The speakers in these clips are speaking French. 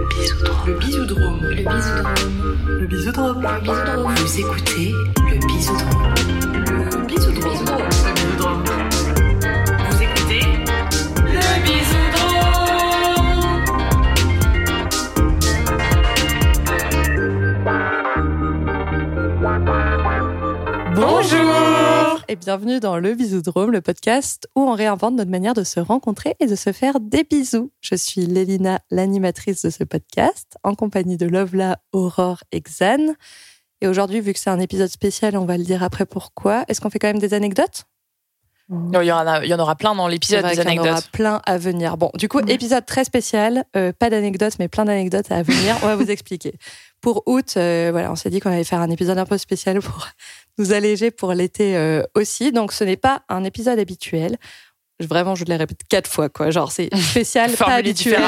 Le Bisoudrome. Le Bisoudrome. Le Bisoudrome. Le Bisoudrome. Le Bisoudrome. Vous écoutez Le Bisoudrome. Le Bisoudrome. Le Bisoudrome. Vous écoutez Le Bisoudrome. Bonjour et bienvenue dans Le Bisoudrome, le podcast où on réinvente notre manière de se rencontrer et de se faire des bisous. Je suis Lelina, l'animatrice de ce podcast, en compagnie de Lovla, Aurore et Xan. Et aujourd'hui, vu que c'est un épisode spécial, on va le dire après pourquoi, est-ce qu'on fait quand même des anecdotes ? Non, il y en aura plein dans l'épisode, des anecdotes. Il y en aura plein à venir. Bon, du coup, épisode très spécial, pas d'anecdotes, mais plein d'anecdotes à venir, on va vous expliquer. Pour août, on s'est dit qu'on allait faire un épisode un peu spécial pour nous alléger pour l'été aussi. Donc, ce n'est pas un épisode habituel. Vraiment, je l'ai répété 4 fois, quoi. Genre, c'est spécial, pas habituel.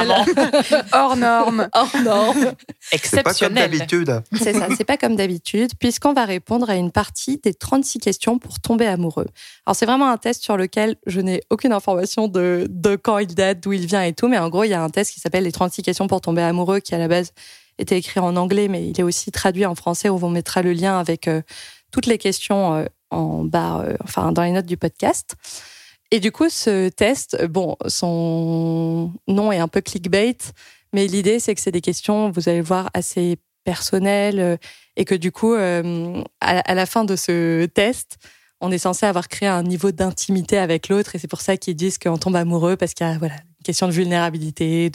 Hors norme. Hors norme. Exceptionnel. C'est pas comme d'habitude. C'est ça, c'est pas comme d'habitude, puisqu'on va répondre à une partie des 36 questions pour tomber amoureux. Alors, c'est vraiment un test sur lequel je n'ai aucune information de quand il date, d'où il vient et tout. Mais en gros, il y a un test qui s'appelle les 36 questions pour tomber amoureux, qui à la base était écrit en anglais, mais il est aussi traduit en français, où on mettra le lien avec toutes les questions en bas, dans les notes du podcast. Et du coup, ce test, bon, son nom est un peu clickbait, mais l'idée, c'est que c'est des questions, vous allez voir, assez personnelles, et que du coup, à la fin de ce test, on est censé avoir créé un niveau d'intimité avec l'autre, et c'est pour ça qu'ils disent qu'on tombe amoureux, parce qu'il y a une question de vulnérabilité,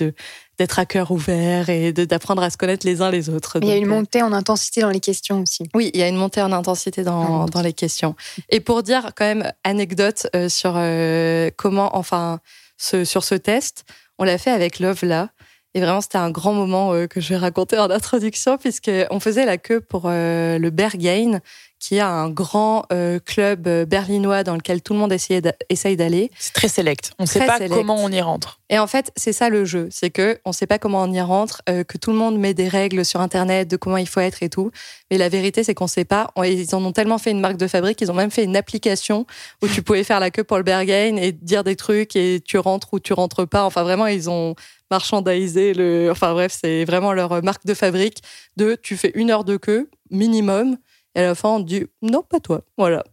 d'être à cœur ouvert, et d'apprendre à se connaître les uns les autres. Il y a une montée en intensité dans les questions aussi. Oui, il y a une montée en intensité dans les questions. Et pour dire quand même anecdote sur sur ce test, on l'a fait avec Lovla, et vraiment c'était un grand moment que je vais raconter en introduction, puisqu'on faisait la queue pour le Berghain, qui est un grand club berlinois dans lequel tout le monde essaye d'aller. C'est très sélect. On ne sait pas comment on y rentre. Et en fait, c'est ça le jeu. C'est qu'on ne sait pas comment on y rentre, que tout le monde met des règles sur Internet de comment il faut être et tout. Mais la vérité, c'est qu'on ne sait pas. Ils en ont tellement fait une marque de fabrique, ils ont même fait une application où tu pouvais faire la queue pour le Berghain et dire des trucs et tu rentres ou tu rentres pas. Enfin, vraiment, ils ont marchandisé le... Enfin bref, c'est vraiment leur marque de fabrique de « tu fais 1 heure de queue minimum ». Et à la fin, on dit « non, pas toi ». Voilà.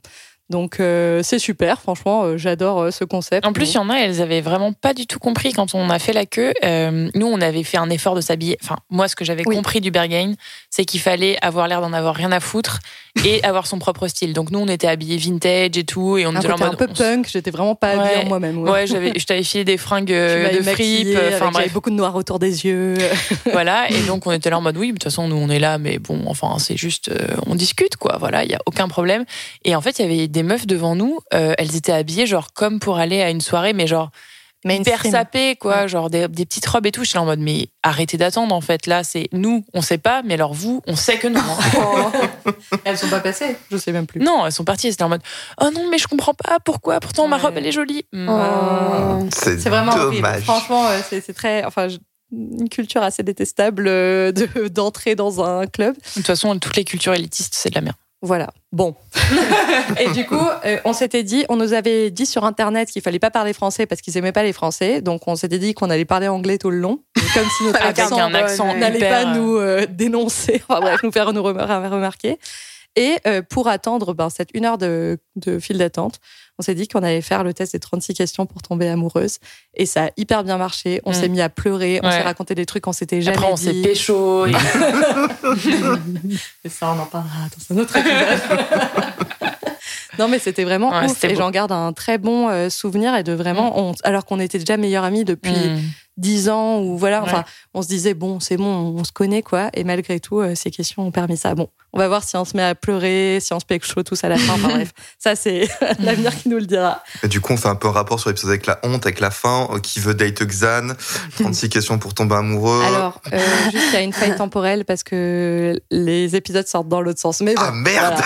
Donc, c'est super. Franchement, j'adore ce concept. En plus, il y en a, elles avaient vraiment pas du tout compris quand on a fait la queue. Nous, on avait fait un effort de s'habiller. Enfin, moi, ce que j'avais compris du Berghain, c'est qu'il fallait avoir l'air d'en avoir rien à foutre et avoir son propre style. Donc, nous, on était habillés vintage et tout. Et on était un peu punk. J'étais vraiment pas habillée en moi-même. Ouais, je t'avais filé des fringues de fripe. Enfin, j'avais beaucoup de noir autour des yeux. Voilà. Et donc, on était là en mode, oui, de toute façon, nous, on est là. Mais bon, enfin, c'est juste, on discute, quoi. Voilà, il n'y a aucun problème. Et en fait, il y avait des meufs devant nous, elles étaient habillées genre comme pour aller à une soirée, mais genre hyper sapées, quoi, genre des petites robes et tout. Je suis là en mode, mais arrêtez d'attendre en fait, là, c'est nous, on sait pas, mais alors vous, on sait que non. Elles sont pas passées, je sais même plus. Non, elles sont parties, c'était en mode, oh non, mais je comprends pas, pourquoi, pourtant ma robe elle est jolie. C'est vraiment dommage. Franchement, c'est très... une culture assez détestable d'entrer dans un club. De toute façon, toutes les cultures élitistes, c'est de la merde. Voilà, bon. Et du coup, on nous avait dit sur Internet qu'il fallait pas parler français parce qu'ils aimaient pas les Français, donc on s'était dit qu'on allait parler anglais tout le long, comme si notre accent n'allait pas nous dénoncer, nous faire nous remarquer. Et pour attendre cette 1 heure de file d'attente, on s'est dit qu'on allait faire le test des 36 questions pour tomber amoureuse. Et ça a hyper bien marché. On s'est mis à pleurer, on s'est raconté des trucs qu'on s'était jamais dit. Après, on s'est pécho. Et ça, on en parlera dans un autre épisode. Non, mais c'était vraiment ouf. C'était j'en garde un très bon souvenir. Et de vraiment, alors qu'on était déjà meilleures amies depuis 10 ans, ou voilà, on se disait, bon, c'est bon, on se connaît, quoi. Et malgré tout, ces questions ont permis ça. Bon, on va voir si on se met à pleurer, si on se pécho tous à la fin. Enfin bref, ça, c'est l'avenir qui nous le dira. Et du coup, on fait un peu rapport sur l'épisode avec la honte, avec la fin, qui veut date Xan, 36 questions pour tomber amoureux. Alors, juste, il y a une faille temporelle parce que les épisodes sortent dans l'autre sens. Mais bon, merde,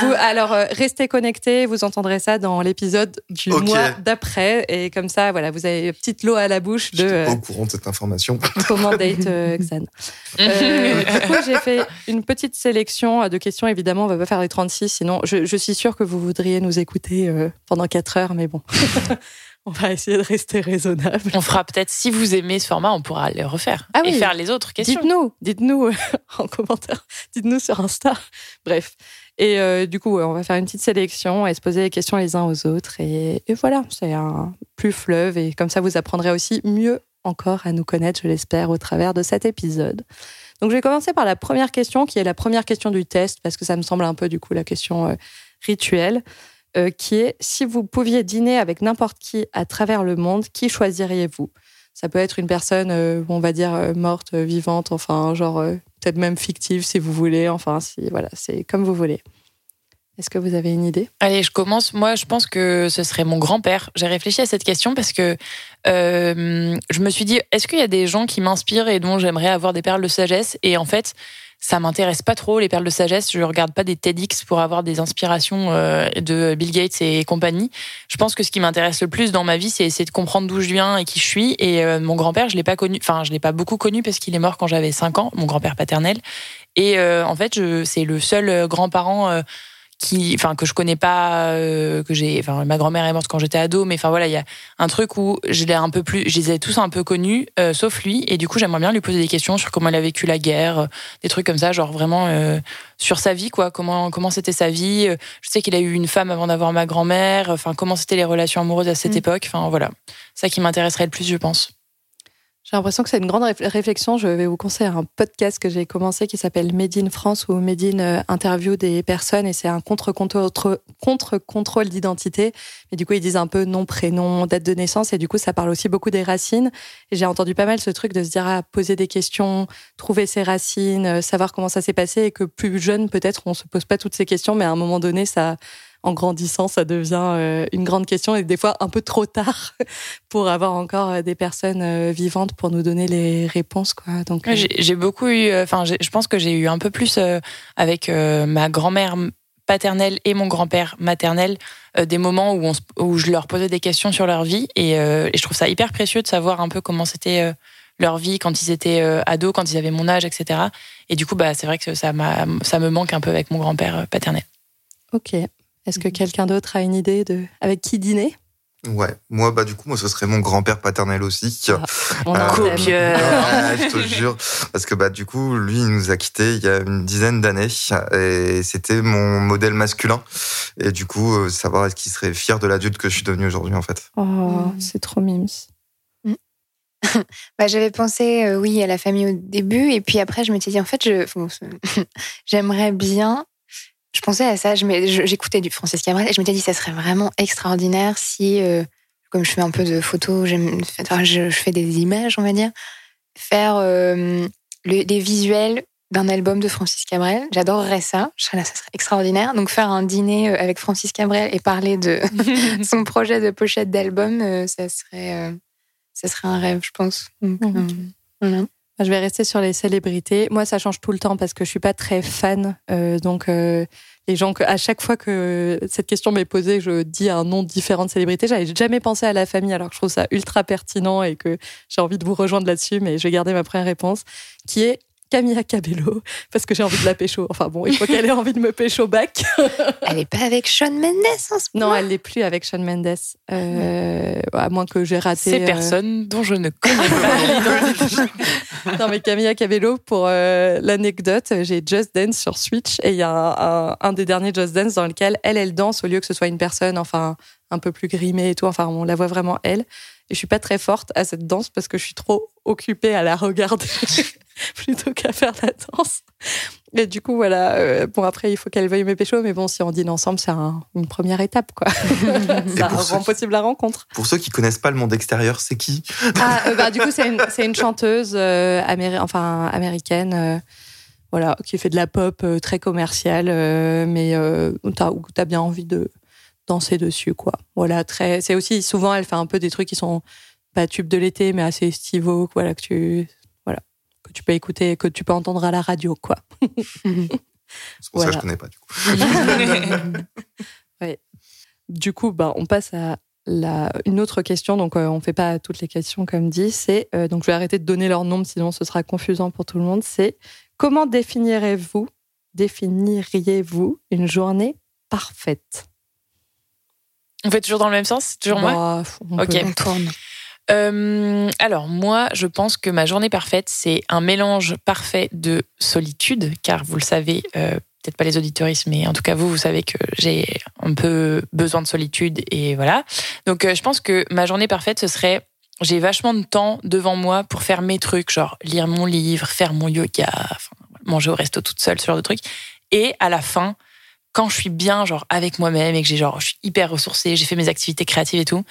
voilà, restez connectés, vous entendrez ça dans l'épisode du mois d'après. Et comme ça, voilà, vous avez une petite lot à la bouche de... J'étais pas au courant de cette information. Comment date Xan. Du coup, j'ai fait une petite sélection de questions. Évidemment, on va pas faire les 36, sinon je suis sûre que vous voudriez nous écouter pendant 4 heures, mais bon... On va essayer de rester raisonnable. On fera peut-être, si vous aimez ce format, on pourra le refaire et faire les autres questions. Dites-nous en commentaire, dites-nous sur Insta. Bref. Et du coup, on va faire une petite sélection et se poser les questions les uns aux autres. Et voilà, c'est un plus fleuve. Et comme ça, vous apprendrez aussi mieux encore à nous connaître, je l'espère, au travers de cet épisode. Donc, je vais commencer par la première question, qui est la première question du test, parce que ça me semble un peu, du coup, la question rituelle. Qui est « Si vous pouviez dîner avec n'importe qui à travers le monde, qui choisiriez-vous » Ça peut être une personne, on va dire, morte, vivante, enfin, genre, peut-être même fictive, si vous voulez. Enfin, si, voilà, c'est comme vous voulez. Est-ce que vous avez une idée ? Allez, je commence. Moi, je pense que ce serait mon grand-père. J'ai réfléchi à cette question parce que je me suis dit « Est-ce qu'il y a des gens qui m'inspirent et dont j'aimerais avoir des perles de sagesse ?» Et en fait... ça m'intéresse pas trop, les perles de sagesse. Je regarde pas des TEDx pour avoir des inspirations de Bill Gates et compagnie. Je pense que ce qui m'intéresse le plus dans ma vie, c'est essayer de comprendre d'où je viens et qui je suis. Et mon grand-père, je l'ai pas connu, enfin, je l'ai pas beaucoup connu parce qu'il est mort quand j'avais 5 ans, mon grand-père paternel. Et en fait, c'est le seul grand-parent que je connais pas, que j'ai, enfin, ma grand-mère est morte quand j'étais ado, mais enfin voilà, il y a un truc où je les ai tous un peu connus, sauf lui, et du coup j'aimerais bien lui poser des questions sur comment il a vécu la guerre, des trucs comme ça, genre vraiment sur sa vie quoi, comment c'était sa vie. Je sais qu'il a eu une femme avant d'avoir ma grand-mère, enfin comment c'était les relations amoureuses à cette époque, enfin voilà, c'est ça qui m'intéresserait le plus, je pense. J'ai l'impression que c'est une grande réflexion. Je vais vous conseiller un podcast que j'ai commencé qui s'appelle Made in France, où Made in interview des personnes et c'est un contre-contrôle d'identité. Mais du coup, ils disent un peu nom, prénom, date de naissance et du coup, ça parle aussi beaucoup des racines. Et j'ai entendu pas mal ce truc de se dire poser des questions, trouver ses racines, savoir comment ça s'est passé et que plus jeune, peut-être, on se pose pas toutes ces questions, mais à un moment donné, ça... en grandissant, ça devient une grande question et des fois un peu trop tard pour avoir encore des personnes vivantes pour nous donner les réponses, quoi. Donc j'ai beaucoup eu, je pense que j'ai eu un peu plus avec ma grand-mère paternelle et mon grand-père maternel, des moments où je leur posais des questions sur leur vie et je trouve ça hyper précieux de savoir un peu comment c'était leur vie quand ils étaient ados, quand ils avaient mon âge, etc. Et du coup, bah c'est vrai que ça me manque un peu avec mon grand-père paternel. Ok. Est-ce que quelqu'un d'autre a une idée de avec qui dîner ? Ouais, moi bah du coup moi ce serait mon grand-père paternel aussi. Mon copieux. Je te le jure parce que bah du coup lui il nous a quittés il y a une dizaine d'années et c'était mon modèle masculin et du coup savoir est-ce qu'il serait fier de l'adulte que je suis devenu aujourd'hui en fait. Oh, c'est trop mimes. J'avais pensé à la famille au début et puis après je m'étais dit en fait j'aimerais bien. Je pensais à ça, j'écoutais du Francis Cabrel et je m'étais dit ça serait vraiment extraordinaire si, comme je fais un peu de photos, je fais des images, on va dire, faire des visuels d'un album de Francis Cabrel. J'adorerais ça, ça serait extraordinaire. Donc faire un dîner avec Francis Cabrel et parler de son projet de pochette d'album, ça serait un rêve, je pense. Donc, voilà. Je vais rester sur les célébrités. Moi, ça change tout le temps parce que je suis pas très fan. Donc, les gens à chaque fois que cette question m'est posée, je dis un nom différent de célébrité. J'avais jamais pensé à la famille, alors que je trouve ça ultra pertinent et que j'ai envie de vous rejoindre là-dessus. Mais je vais garder ma première réponse, qui est Camilla Cabello, parce que j'ai envie de la pécho. Enfin bon, il faut qu'elle ait envie de me pécho back. Elle n'est pas avec Shawn Mendes en ce moment ? Non, elle n'est plus avec Shawn Mendes. À moins que j'ai raté... Ces personnes dont je ne connais pas. Non, mais Camilla Cabello, pour l'anecdote, j'ai Just Dance sur Switch, et il y a un des derniers Just Dance dans lequel elle danse, au lieu que ce soit une personne, enfin... un peu plus grimée et tout, enfin on la voit vraiment elle. Et je suis pas très forte à cette danse parce que je suis trop occupée à la regarder plutôt qu'à faire la danse. Et du coup voilà, après il faut qu'elle veuille mes péchos, mais bon si on dîne ensemble c'est une première étape quoi. Ça rend possible la rencontre. Pour ceux qui connaissent pas le monde extérieur, c'est qui ? Du coup c'est une chanteuse américaine. Voilà, qui fait de la pop très commerciale, mais t'as bien envie de danser dessus, quoi. Voilà, c'est aussi, souvent, elle fait un peu des trucs qui sont pas tubes de l'été, mais assez estivaux, voilà, que tu peux écouter, que tu peux entendre à la radio, quoi. C'est pour ça que je connais pas, du coup. Ouais. Du coup, on passe à une autre question, donc on fait pas toutes les questions, comme dit, c'est, donc je vais arrêter de donner leur nombre, sinon ce sera confusant pour tout le monde, c'est comment définiriez-vous une journée parfaite ? On fait toujours dans le même sens, toujours moi. Ok. On tourne. Alors moi, je pense que ma journée parfaite, c'est un mélange parfait de solitude, car vous le savez, peut-être pas les auditeuristes, mais en tout cas vous savez que j'ai un peu besoin de solitude et voilà. Donc je pense que ma journée parfaite, ce serait, j'ai vachement de temps devant moi pour faire mes trucs, genre lire mon livre, faire mon yoga, manger au resto toute seule, ce genre de trucs. Et à la fin, quand je suis bien, genre avec moi-même et que j'ai je suis hyper ressourcée, j'ai fait mes activités créatives et tout.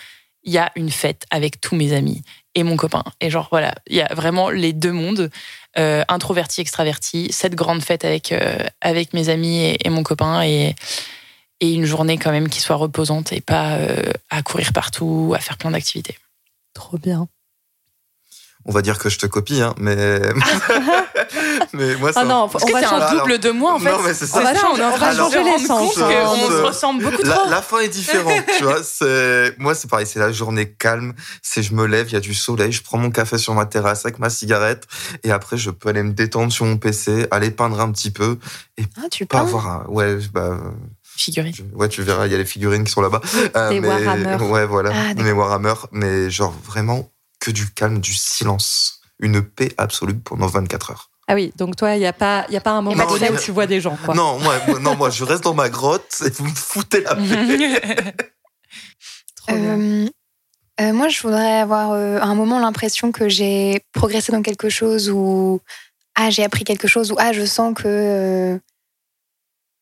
Il y a une fête avec tous mes amis et mon copain. Et genre, voilà, il y a vraiment les deux mondes, introverti, extraverti, cette grande fête avec mes amis et mon copain et une journée quand même qui soit reposante et pas à courir partout, à faire plein d'activités. Trop bien. On va dire que je te copie, hein, mais... mais moi, ça... Ah non, parce que c'est un double de moi, en fait. Non, mais c'est ça. On est en train de changer les sens. On se ressemble beaucoup trop. La fin est différente, tu vois. Moi, c'est pareil, c'est la journée calme. C'est je me lève, il y a du soleil, je prends mon café sur ma terrasse avec ma cigarette et après, je peux aller me détendre sur mon PC, aller peindre un petit peu et pas avoir un... Ouais, bah... Figurines. Ouais, tu verras, il y a les figurines qui sont là-bas. Les Warhammer. Ouais, voilà, les Warhammer. Mais genre, vraiment... que du calme, du silence, une paix absolue pendant 24 heures. Ah oui, donc toi, il n'y a pas un moment donné où tu vois des gens, quoi. Non, moi, je reste dans ma grotte et vous me foutez la paix. Trop bien. Moi, je voudrais avoir à un moment l'impression que j'ai progressé dans quelque chose ou j'ai appris quelque chose ou je sens que...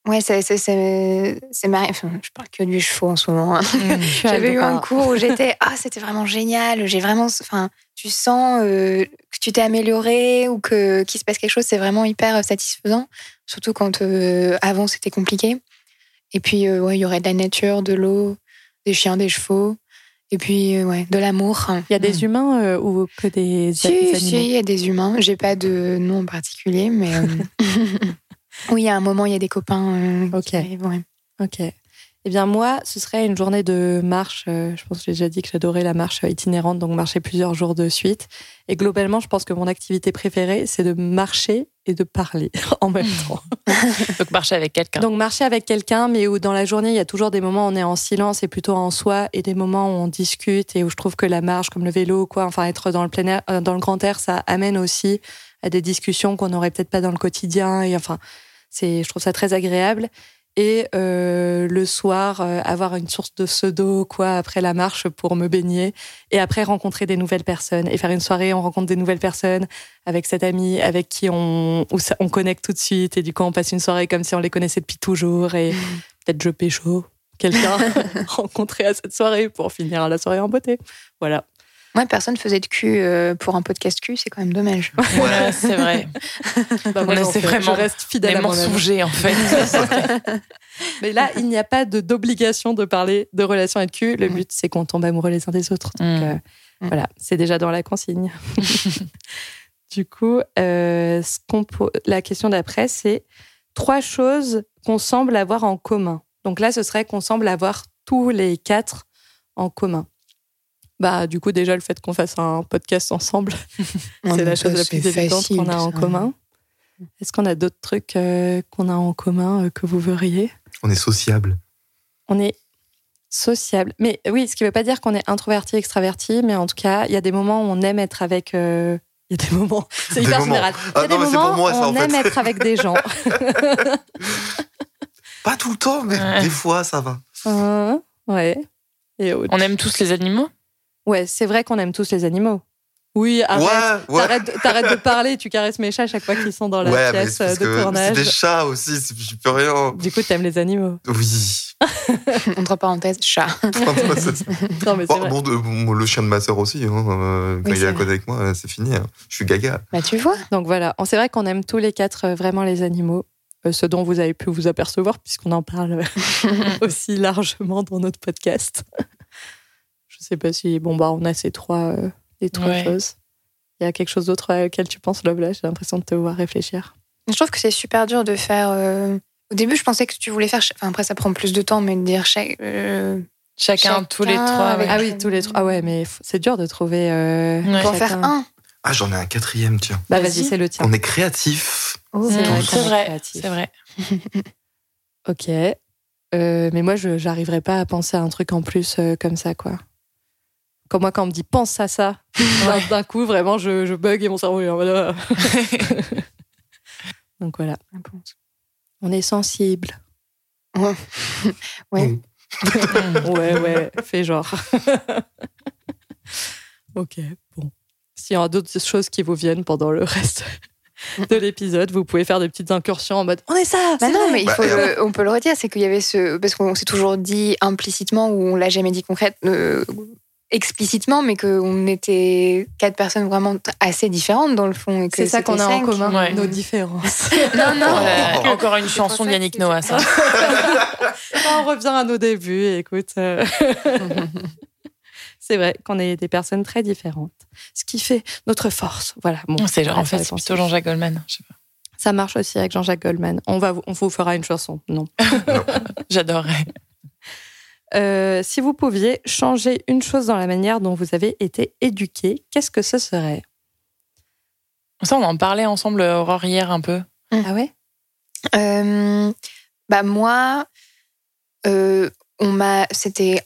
Ouais, c'est marrant. Enfin, je parle que du chevaux en ce moment. Hein. J'avais eu un cours où j'étais, c'était vraiment génial. J'ai vraiment, enfin, tu sens que tu t'es amélioré ou que qu'il se passe quelque chose. C'est vraiment hyper satisfaisant, surtout quand avant c'était compliqué. Et puis, il y aurait de la nature, de l'eau, des chiens, des chevaux. Et puis, de l'amour. Il y a des humains ou que des animaux ? Si, il y a des humains. J'ai pas de nom en particulier, mais. Oui, à un moment, il y a des copains. Ok. Eh bien, moi, ce serait une journée de marche. Je pense que j'ai déjà dit que j'adorais la marche itinérante, donc marcher plusieurs jours de suite. Et globalement, je pense que mon activité préférée, c'est de marcher et de parler en même temps. Donc, marcher avec quelqu'un. Mais où dans la journée, il y a toujours des moments où on est en silence et plutôt en soi, et des moments où on discute et où je trouve que la marche, comme le vélo, être dans le plein air, dans le grand air, ça amène aussi à des discussions qu'on n'aurait peut-être pas dans le quotidien. Et je trouve ça très agréable. Et le soir, avoir une source de seau après la marche pour me baigner. Et après, rencontrer des nouvelles personnes. Et faire une soirée, on rencontre des nouvelles personnes avec cette amie, avec qui on connecte tout de suite. Et du coup, on passe une soirée comme si on les connaissait depuis toujours. Et peut-être je pécho quelqu'un rencontré à cette soirée pour finir la soirée en beauté. Voilà. Moi, personne faisait de cul pour un podcast cul, c'est quand même dommage. Ouais, c'est vrai. C'est vraiment. Je reste fidèle à moi-même. Mensonger, en fait. Mais là, il n'y a pas d'obligation de parler de relations et de cul. Le but, c'est qu'on tombe amoureux les uns des autres. Donc voilà, c'est déjà dans la consigne. Du coup, la question d'après, c'est 3 choses qu'on semble avoir en commun. Donc là, ce serait qu'on semble avoir tous les 4 en commun. Bah, du coup, déjà, le fait qu'on fasse un podcast ensemble, c'est la chose la plus évidente qu'on a en commun. Est-ce qu'on a d'autres trucs qu'on a en commun que vous verriez ? On est sociable. Mais oui, ce qui ne veut pas dire qu'on est introverti, extraverti, mais en tout cas, il y a des moments où on aime être avec... Il y a des moments... C'est hyper général. Il y a des moments où on aime être avec des gens. Pas tout le temps, mais des fois, ça va. Et on aime tous les animaux ? Ouais, c'est vrai qu'on aime tous les animaux. Oui, arrête. T'arrêtes de parler, tu caresses mes chats à chaque fois qu'ils sont dans la pièce de tournage. C'est des chats aussi, je peux rien. Du coup, t'aimes les animaux ? Oui. Entre parenthèses, chat. Non, mais c'est vrai. Le chien de ma sœur aussi, quand il est à côté avec moi, c'est fini. Hein. Je suis gaga. Bah, tu vois ? Donc voilà, c'est vrai qu'on aime tous les 4 vraiment les animaux. Ce dont vous avez pu vous apercevoir, puisqu'on en parle aussi largement dans notre podcast. Je sais pas si... on a ces 3 choses. Il y a quelque chose d'autre à laquelle tu penses, Lovla ? J'ai l'impression de te voir réfléchir. Je trouve que c'est super dur de faire... Au début, je pensais que tu voulais faire... Enfin, après, ça prend plus de temps, mais de dire chacun, tous les 3. Ouais. Ah oui, tous les 3. Ah ouais, mais c'est dur de trouver... Pour en faire un. Ah, j'en ai un 4e, tiens. Bah vas-y, c'est le tien. On est créatif. C'est vrai. Ok. Mais moi, je n'arriverais pas à penser à un truc en plus comme ça, quoi. Comme moi, quand on me dit « pense à ça », d'un coup, vraiment, je bug et mon cerveau est en mode... Donc voilà. On est sensible. Ouais. Ouais. ouais, fais genre. Ok, bon. S'il y a d'autres choses qui vous viennent pendant le reste de l'épisode, vous pouvez faire des petites incursions en mode on est ça. Bah c'est non, vrai. Mais il faut on peut le redire, c'est qu'il y avait ce, parce qu'on s'est toujours dit implicitement ou on l'a jamais dit explicitement, mais qu'on était quatre personnes vraiment assez différentes dans le fond. Et que c'est ça qu'on a en commun, ouais. Nos différences. non, encore une chanson de Yannick Noah, ça. On revient à nos débuts, écoute. C'est vrai qu'on est des personnes très différentes. Ce qui fait notre force. Voilà. Bon, c'est genre, en fait, c'est plutôt Jean-Jacques Goldman. Je sais pas. Ça marche aussi avec Jean-Jacques Goldman. On vous fera une chanson. Non. J'adorerais. Si vous pouviez changer une chose dans la manière dont vous avez été éduqué, qu'est-ce que ce serait ? Ça, on en parlait ensemble, Aurore, hier un peu. Ah ouais ? Moi, c'était...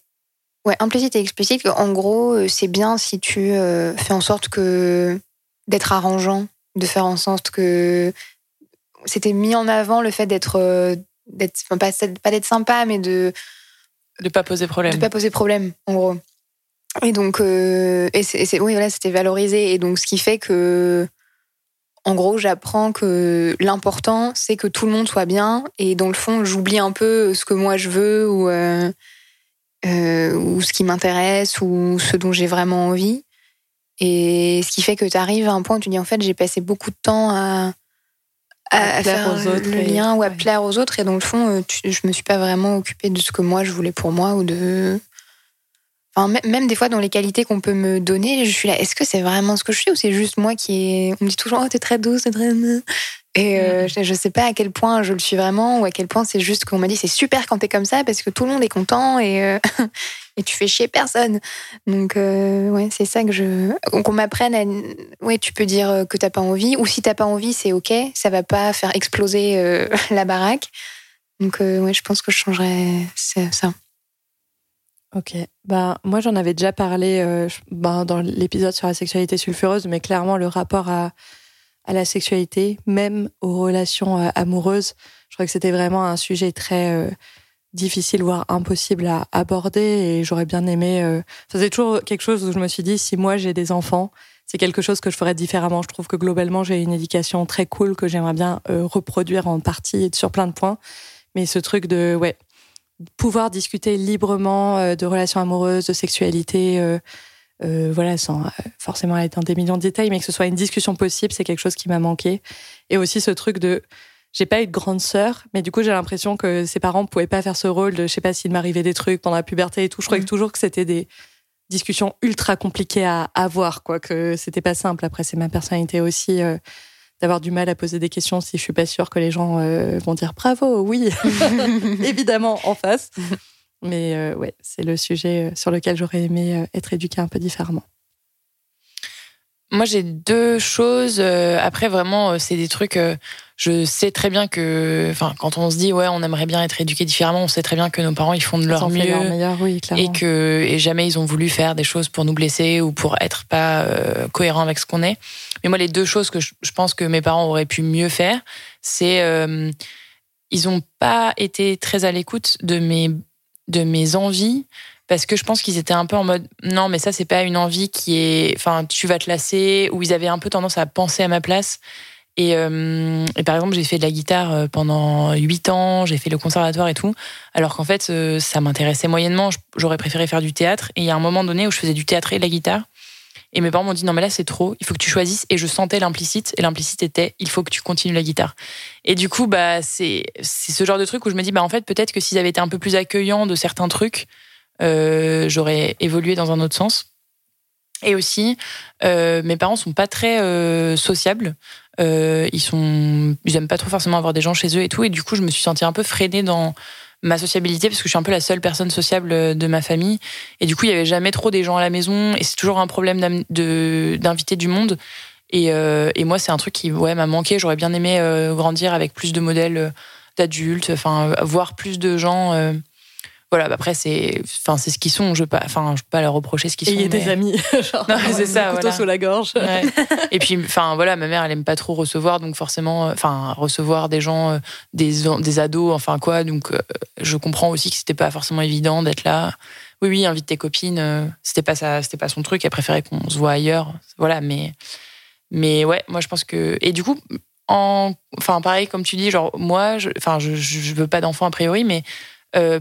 Ouais, implicite et explicite. En gros, c'est bien si tu fais en sorte que d'être arrangeant, de faire en sorte que c'était mis en avant le fait d'être pas d'être sympa, mais de pas poser problème. De pas poser problème, en gros. Et donc, c'était valorisé. Et donc, ce qui fait que, en gros, j'apprends que l'important, c'est que tout le monde soit bien. Et dans le fond, j'oublie un peu ce que moi je veux ou ce qui m'intéresse ou ce dont j'ai vraiment envie, et ce qui fait que tu arrives à un point où tu dis en fait j'ai passé beaucoup de temps à faire aux autres le lien ou à plaire aux autres, et dans le fond je me suis pas vraiment occupée de ce que moi je voulais pour moi ou de... Enfin, même des fois dans les qualités qu'on peut me donner, je suis là, est-ce que c'est vraiment ce que je suis ou c'est juste moi qui est... On me dit toujours t'es très douce, t'es très... Et je sais pas à quel point je le suis vraiment ou à quel point c'est juste qu'on m'a dit c'est super quand t'es comme ça parce que tout le monde est content et tu fais chier personne. Donc c'est ça que qu'on m'apprenne à... Ouais, tu peux dire que t'as pas envie, ou si t'as pas envie c'est ok, ça va pas faire exploser la baraque. Donc je pense que je changerais ça. Ok, moi j'en avais déjà parlé dans l'épisode sur la sexualité sulfureuse, mais clairement le rapport à la sexualité, même aux relations amoureuses. Je crois que c'était vraiment un sujet très difficile, voire impossible à aborder, et j'aurais bien aimé... C'est toujours quelque chose où je me suis dit, si moi j'ai des enfants, c'est quelque chose que je ferais différemment. Je trouve que globalement, j'ai une éducation très cool que j'aimerais bien reproduire en partie et sur plein de points. Mais ce truc de pouvoir discuter librement de relations amoureuses, de sexualité... sans forcément aller dans des millions de détails, mais que ce soit une discussion possible, c'est quelque chose qui m'a manqué. Et aussi ce truc de... J'ai pas eu de grande sœur, mais du coup, j'ai l'impression que ses parents pouvaient pas faire ce rôle de... Je sais pas s'il m'arrivait des trucs pendant la puberté et tout. Je croyais toujours que c'était des discussions ultra compliquées à avoir, quoi, que c'était pas simple. Après, c'est ma personnalité aussi... d'avoir du mal à poser des questions si je suis pas sûre que les gens vont dire « Bravo, oui !» Évidemment, en face. Mais c'est le sujet sur lequel j'aurais aimé être éduquée un peu différemment. Moi, j'ai deux choses. Après, vraiment, c'est des trucs... Je sais très bien que... Enfin, quand on se dit, on aimerait bien être éduqué différemment, on sait très bien que nos parents, ils font de leur mieux. Leur meilleur, oui, clairement. Et jamais ils ont voulu faire des choses pour nous blesser ou pour être pas cohérent avec ce qu'on est. Mais moi, les deux choses que je pense que mes parents auraient pu mieux faire, c'est... ils n'ont pas été très à l'écoute de mes envies, parce que je pense qu'ils étaient un peu en mode non, mais ça c'est pas une envie qui est, enfin tu vas te lasser, ou ils avaient un peu tendance à penser à ma place. Et par exemple, j'ai fait de la guitare pendant 8 ans, j'ai fait le conservatoire et tout, alors qu'en fait ça m'intéressait moyennement, j'aurais préféré faire du théâtre. Et il y a un moment donné où je faisais du théâtre et de la guitare, et mes parents m'ont dit non mais là c'est trop, il faut que tu choisisses, et je sentais l'implicite, et l'implicite était il faut que tu continues la guitare. Et du coup c'est ce genre de truc où je me dis en fait peut-être que s'ils avaient été un peu plus accueillants de certains trucs, j'aurais évolué dans un autre sens. Et aussi mes parents sont pas très sociables, ils aiment pas trop forcément avoir des gens chez eux et tout, et du coup je me suis sentie un peu freinée dans ma sociabilité, parce que je suis un peu la seule personne sociable de ma famille, et du coup il y avait jamais trop des gens à la maison, et c'est toujours un problème d'inviter du monde. Et moi c'est un truc qui m'a manqué. J'aurais bien aimé grandir avec plus de modèles d'adultes, enfin voir plus de gens. Voilà, bah après c'est ce qu'ils sont, je peux pas leur reprocher ce qu'ils sont. Et des amis, genre non, c'est ça, couteau sous la gorge. Ouais. Et puis enfin voilà, ma mère elle aime pas trop recevoir, donc forcément recevoir des gens des ados, enfin quoi, donc je comprends aussi que c'était pas forcément évident d'être là. Oui, invite tes copines, c'était pas son truc, elle préférait qu'on se voit ailleurs. Voilà, mais ouais, moi je pense que et du coup pareil comme tu dis, genre moi je veux pas d'enfants a priori, mais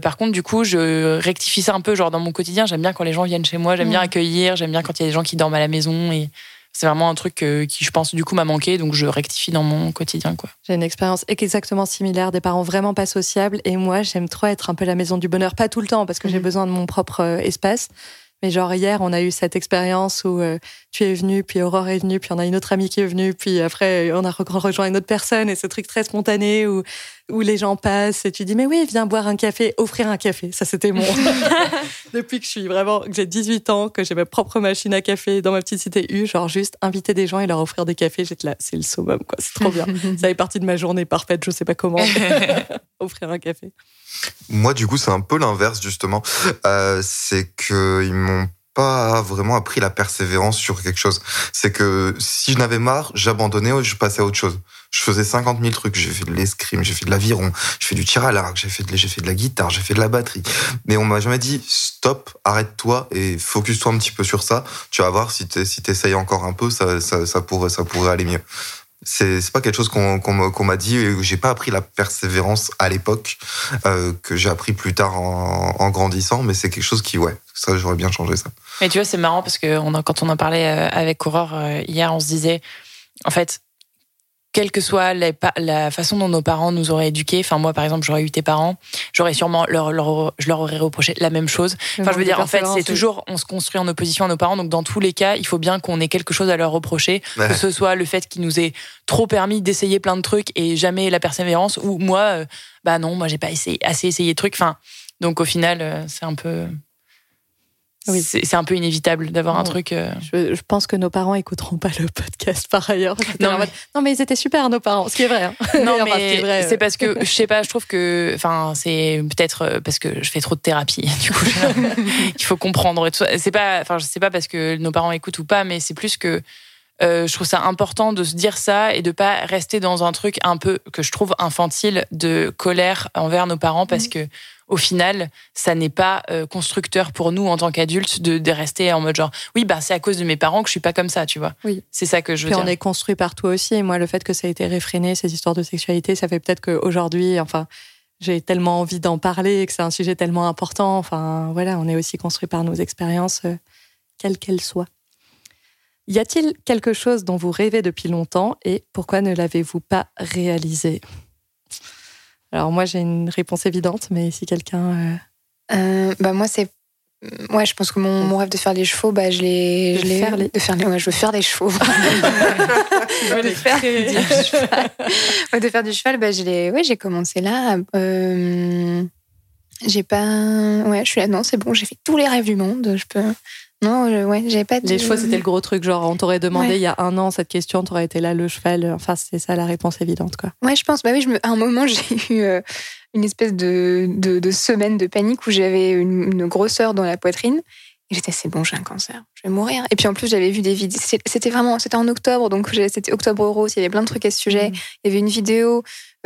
par contre, du coup, je rectifie ça un peu. Genre dans mon quotidien, j'aime bien quand les gens viennent chez moi, j'aime bien accueillir, j'aime bien quand il y a des gens qui dorment à la maison. Et c'est vraiment un truc qui, je pense, du coup, m'a manqué. Donc je rectifie dans mon quotidien, quoi. J'ai une expérience exactement similaire, des parents vraiment pas sociables. Et moi, j'aime trop être un peu la maison du bonheur, pas tout le temps, parce que j'ai besoin de mon propre espace. Mais genre hier, on a eu cette expérience où tu es venue, puis Aurore est venue, puis on a une autre amie qui est venue, puis après on a rejoint une autre personne, et ce truc très spontané où les gens passent et tu dis mais oui, viens boire un café, offrir un café, ça c'était mon depuis que j'ai 18 ans, que j'ai ma propre machine à café dans ma petite cité U, genre juste inviter des gens et leur offrir des cafés, j'étais là, c'est le summum quoi, c'est trop bien. Ça fait partie de ma journée parfaite, je sais pas comment offrir un café. Moi, du coup, c'est un peu l'inverse, justement. C'est qu'ils m'ont pas vraiment appris la persévérance sur quelque chose. C'est que si je n'avais marre, j'abandonnais ou je passais à autre chose. Je faisais 50 000 trucs. J'ai fait de l'escrime, j'ai fait de l'aviron, j'ai fait du tir à l'arc, j'ai fait de la guitare, j'ai fait de la batterie. Mais on m'a jamais dit stop, arrête-toi et focus-toi un petit peu sur ça. Tu vas voir, si t'essayes encore un peu, ça pourrait aller mieux. C'est pas quelque chose qu'on m'a dit et j'ai pas appris la persévérance à l'époque que j'ai appris plus tard en grandissant, mais c'est quelque chose qui ça j'aurais bien changé ça. Mais tu vois, c'est marrant parce que quand on en parlait avec Aurore hier, on se disait en fait quelle que soit la façon dont nos parents nous auraient éduqués, enfin moi par exemple j'aurais eu tes parents, j'aurais sûrement je leur aurais reproché la même chose. Enfin je veux dire en fait c'est toujours on se construit en opposition à nos parents, donc dans tous les cas il faut bien qu'on ait quelque chose à leur reprocher, que ce soit le fait qu'ils nous aient trop permis d'essayer plein de trucs et jamais la persévérance, ou moi moi j'ai pas assez essayé de trucs, enfin donc au final c'est un peu... Oui. C'est un peu inévitable d'avoir un truc... Je pense que nos parents n'écouteront pas le podcast par ailleurs. Non mais ils étaient super, nos parents, ce qui est vrai. Hein. Non, mais c'est parce que, je sais pas, je trouve que... Enfin, c'est peut-être parce que je fais trop de thérapie, du coup. Il faut comprendre. Et tout ça. Je sais pas parce que nos parents écoutent ou pas, mais c'est plus que... je trouve ça important de se dire ça et de pas rester dans un truc un peu, que je trouve infantile, de colère envers nos parents, parce que au final, ça n'est pas constructeur pour nous en tant qu'adultes de rester en mode genre oui bah c'est à cause de mes parents que je suis pas comme ça, tu vois. Oui. C'est ça que je veux dire. Puis on est construit par toi aussi, et moi le fait que ça a été réfréné, ces histoires de sexualité, ça fait peut-être qu'aujourd'hui j'ai tellement envie d'en parler, que c'est un sujet tellement important, on est aussi construit par nos expériences quelles qu'elles soient. Y a-t-il quelque chose dont vous rêvez depuis longtemps et pourquoi ne l'avez-vous pas réalisé ? Alors moi, j'ai une réponse évidente, mais si quelqu'un... moi, c'est... Ouais, je pense que mon rêve de faire des chevaux, je veux faire des chevaux. De faire du cheval, j'ai commencé là... J'ai pas... Ouais, je suis là, non, c'est bon, j'ai fait tous les rêves du monde, je peux... Non, j'avais pas... Les chevaux, c'était le gros truc, genre on t'aurait demandé il y a un an cette question, t'aurais été là, le cheval, c'est ça la réponse évidente, quoi. Ouais, je pense, à un moment, j'ai eu une espèce de semaine de panique où j'avais une grosseur dans la poitrine, et j'étais, c'est bon, j'ai un cancer, je vais mourir. Et puis en plus, j'avais vu des vidéos, c'était en octobre, donc c'était Octobre Rose, il y avait plein de trucs à ce sujet, il y avait une vidéo...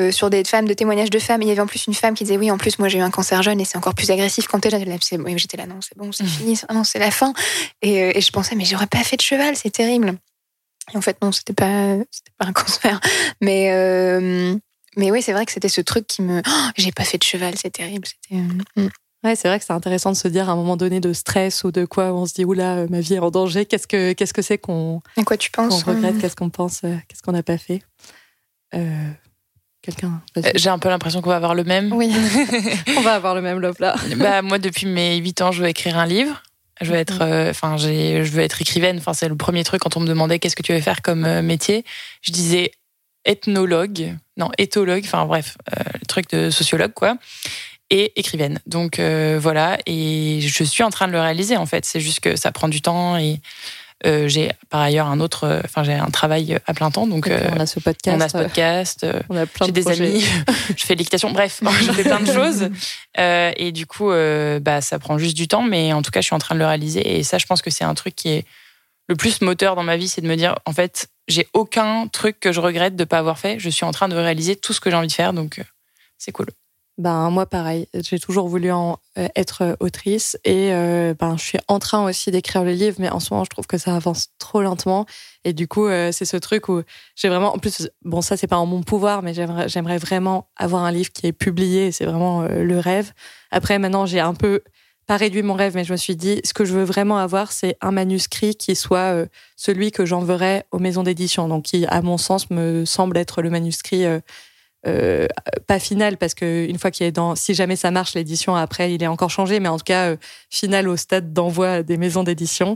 sur des femmes, de témoignages de femmes, il y avait en plus une femme qui disait oui, en plus moi j'ai eu un cancer jeune et c'est encore plus agressif quand t'es jeune. J'étais là, non c'est bon, c'est fini, non, c'est la fin, et je pensais mais j'aurais pas fait de cheval, c'est terrible, et en fait non, c'était pas un cancer, mais oui c'est vrai que c'était ce truc qui me j'ai pas fait de cheval, c'est terrible, Ouais, c'est vrai que c'est intéressant de se dire à un moment donné de stress ou de quoi on se dit oula ma vie est en danger, qu'est-ce que c'est qu'on regrette, qu'est-ce qu'on pense, qu'est-ce qu'on n'a pas fait. Quelqu'un. J'ai un peu l'impression qu'on va avoir le même. Oui, on va avoir le même Lovla. Moi, depuis mes 8 ans, je veux écrire un livre. Je veux être, je veux être écrivaine. Enfin, c'est le premier truc quand on me demandait qu'est-ce que tu veux faire comme métier. Je disais éthologue. Enfin bref, le truc de sociologue quoi. Et écrivaine. Donc voilà. Et je suis en train de le réaliser en fait. C'est juste que ça prend du temps et J'ai par ailleurs un autre, j'ai un travail à plein temps, donc on a ce podcast, on a plein j'ai de des projets. Amis, je fais l'équitation, bref, je fais plein de choses et du coup ça prend juste du temps, mais en tout cas je suis en train de le réaliser et ça je pense que c'est un truc qui est le plus moteur dans ma vie, c'est de me dire en fait j'ai aucun truc que je regrette de pas avoir fait, je suis en train de réaliser tout ce que j'ai envie de faire, donc c'est cool. Moi pareil, j'ai toujours voulu être autrice et je suis en train aussi d'écrire le livre, mais en ce moment je trouve que ça avance trop lentement et du coup c'est ce truc où j'ai vraiment, en plus ça c'est pas en mon pouvoir, mais j'aimerais vraiment avoir un livre qui est publié, c'est vraiment le rêve. Après maintenant j'ai un peu pas réduit mon rêve, mais je me suis dit ce que je veux vraiment avoir c'est un manuscrit qui soit celui que j'enverrais aux maisons d'édition, donc qui à mon sens me semble être le manuscrit pas final, parce que une fois qu'il est dans, si jamais ça marche l'édition après il est encore changé, mais en tout cas final au stade d'envoi des maisons d'édition,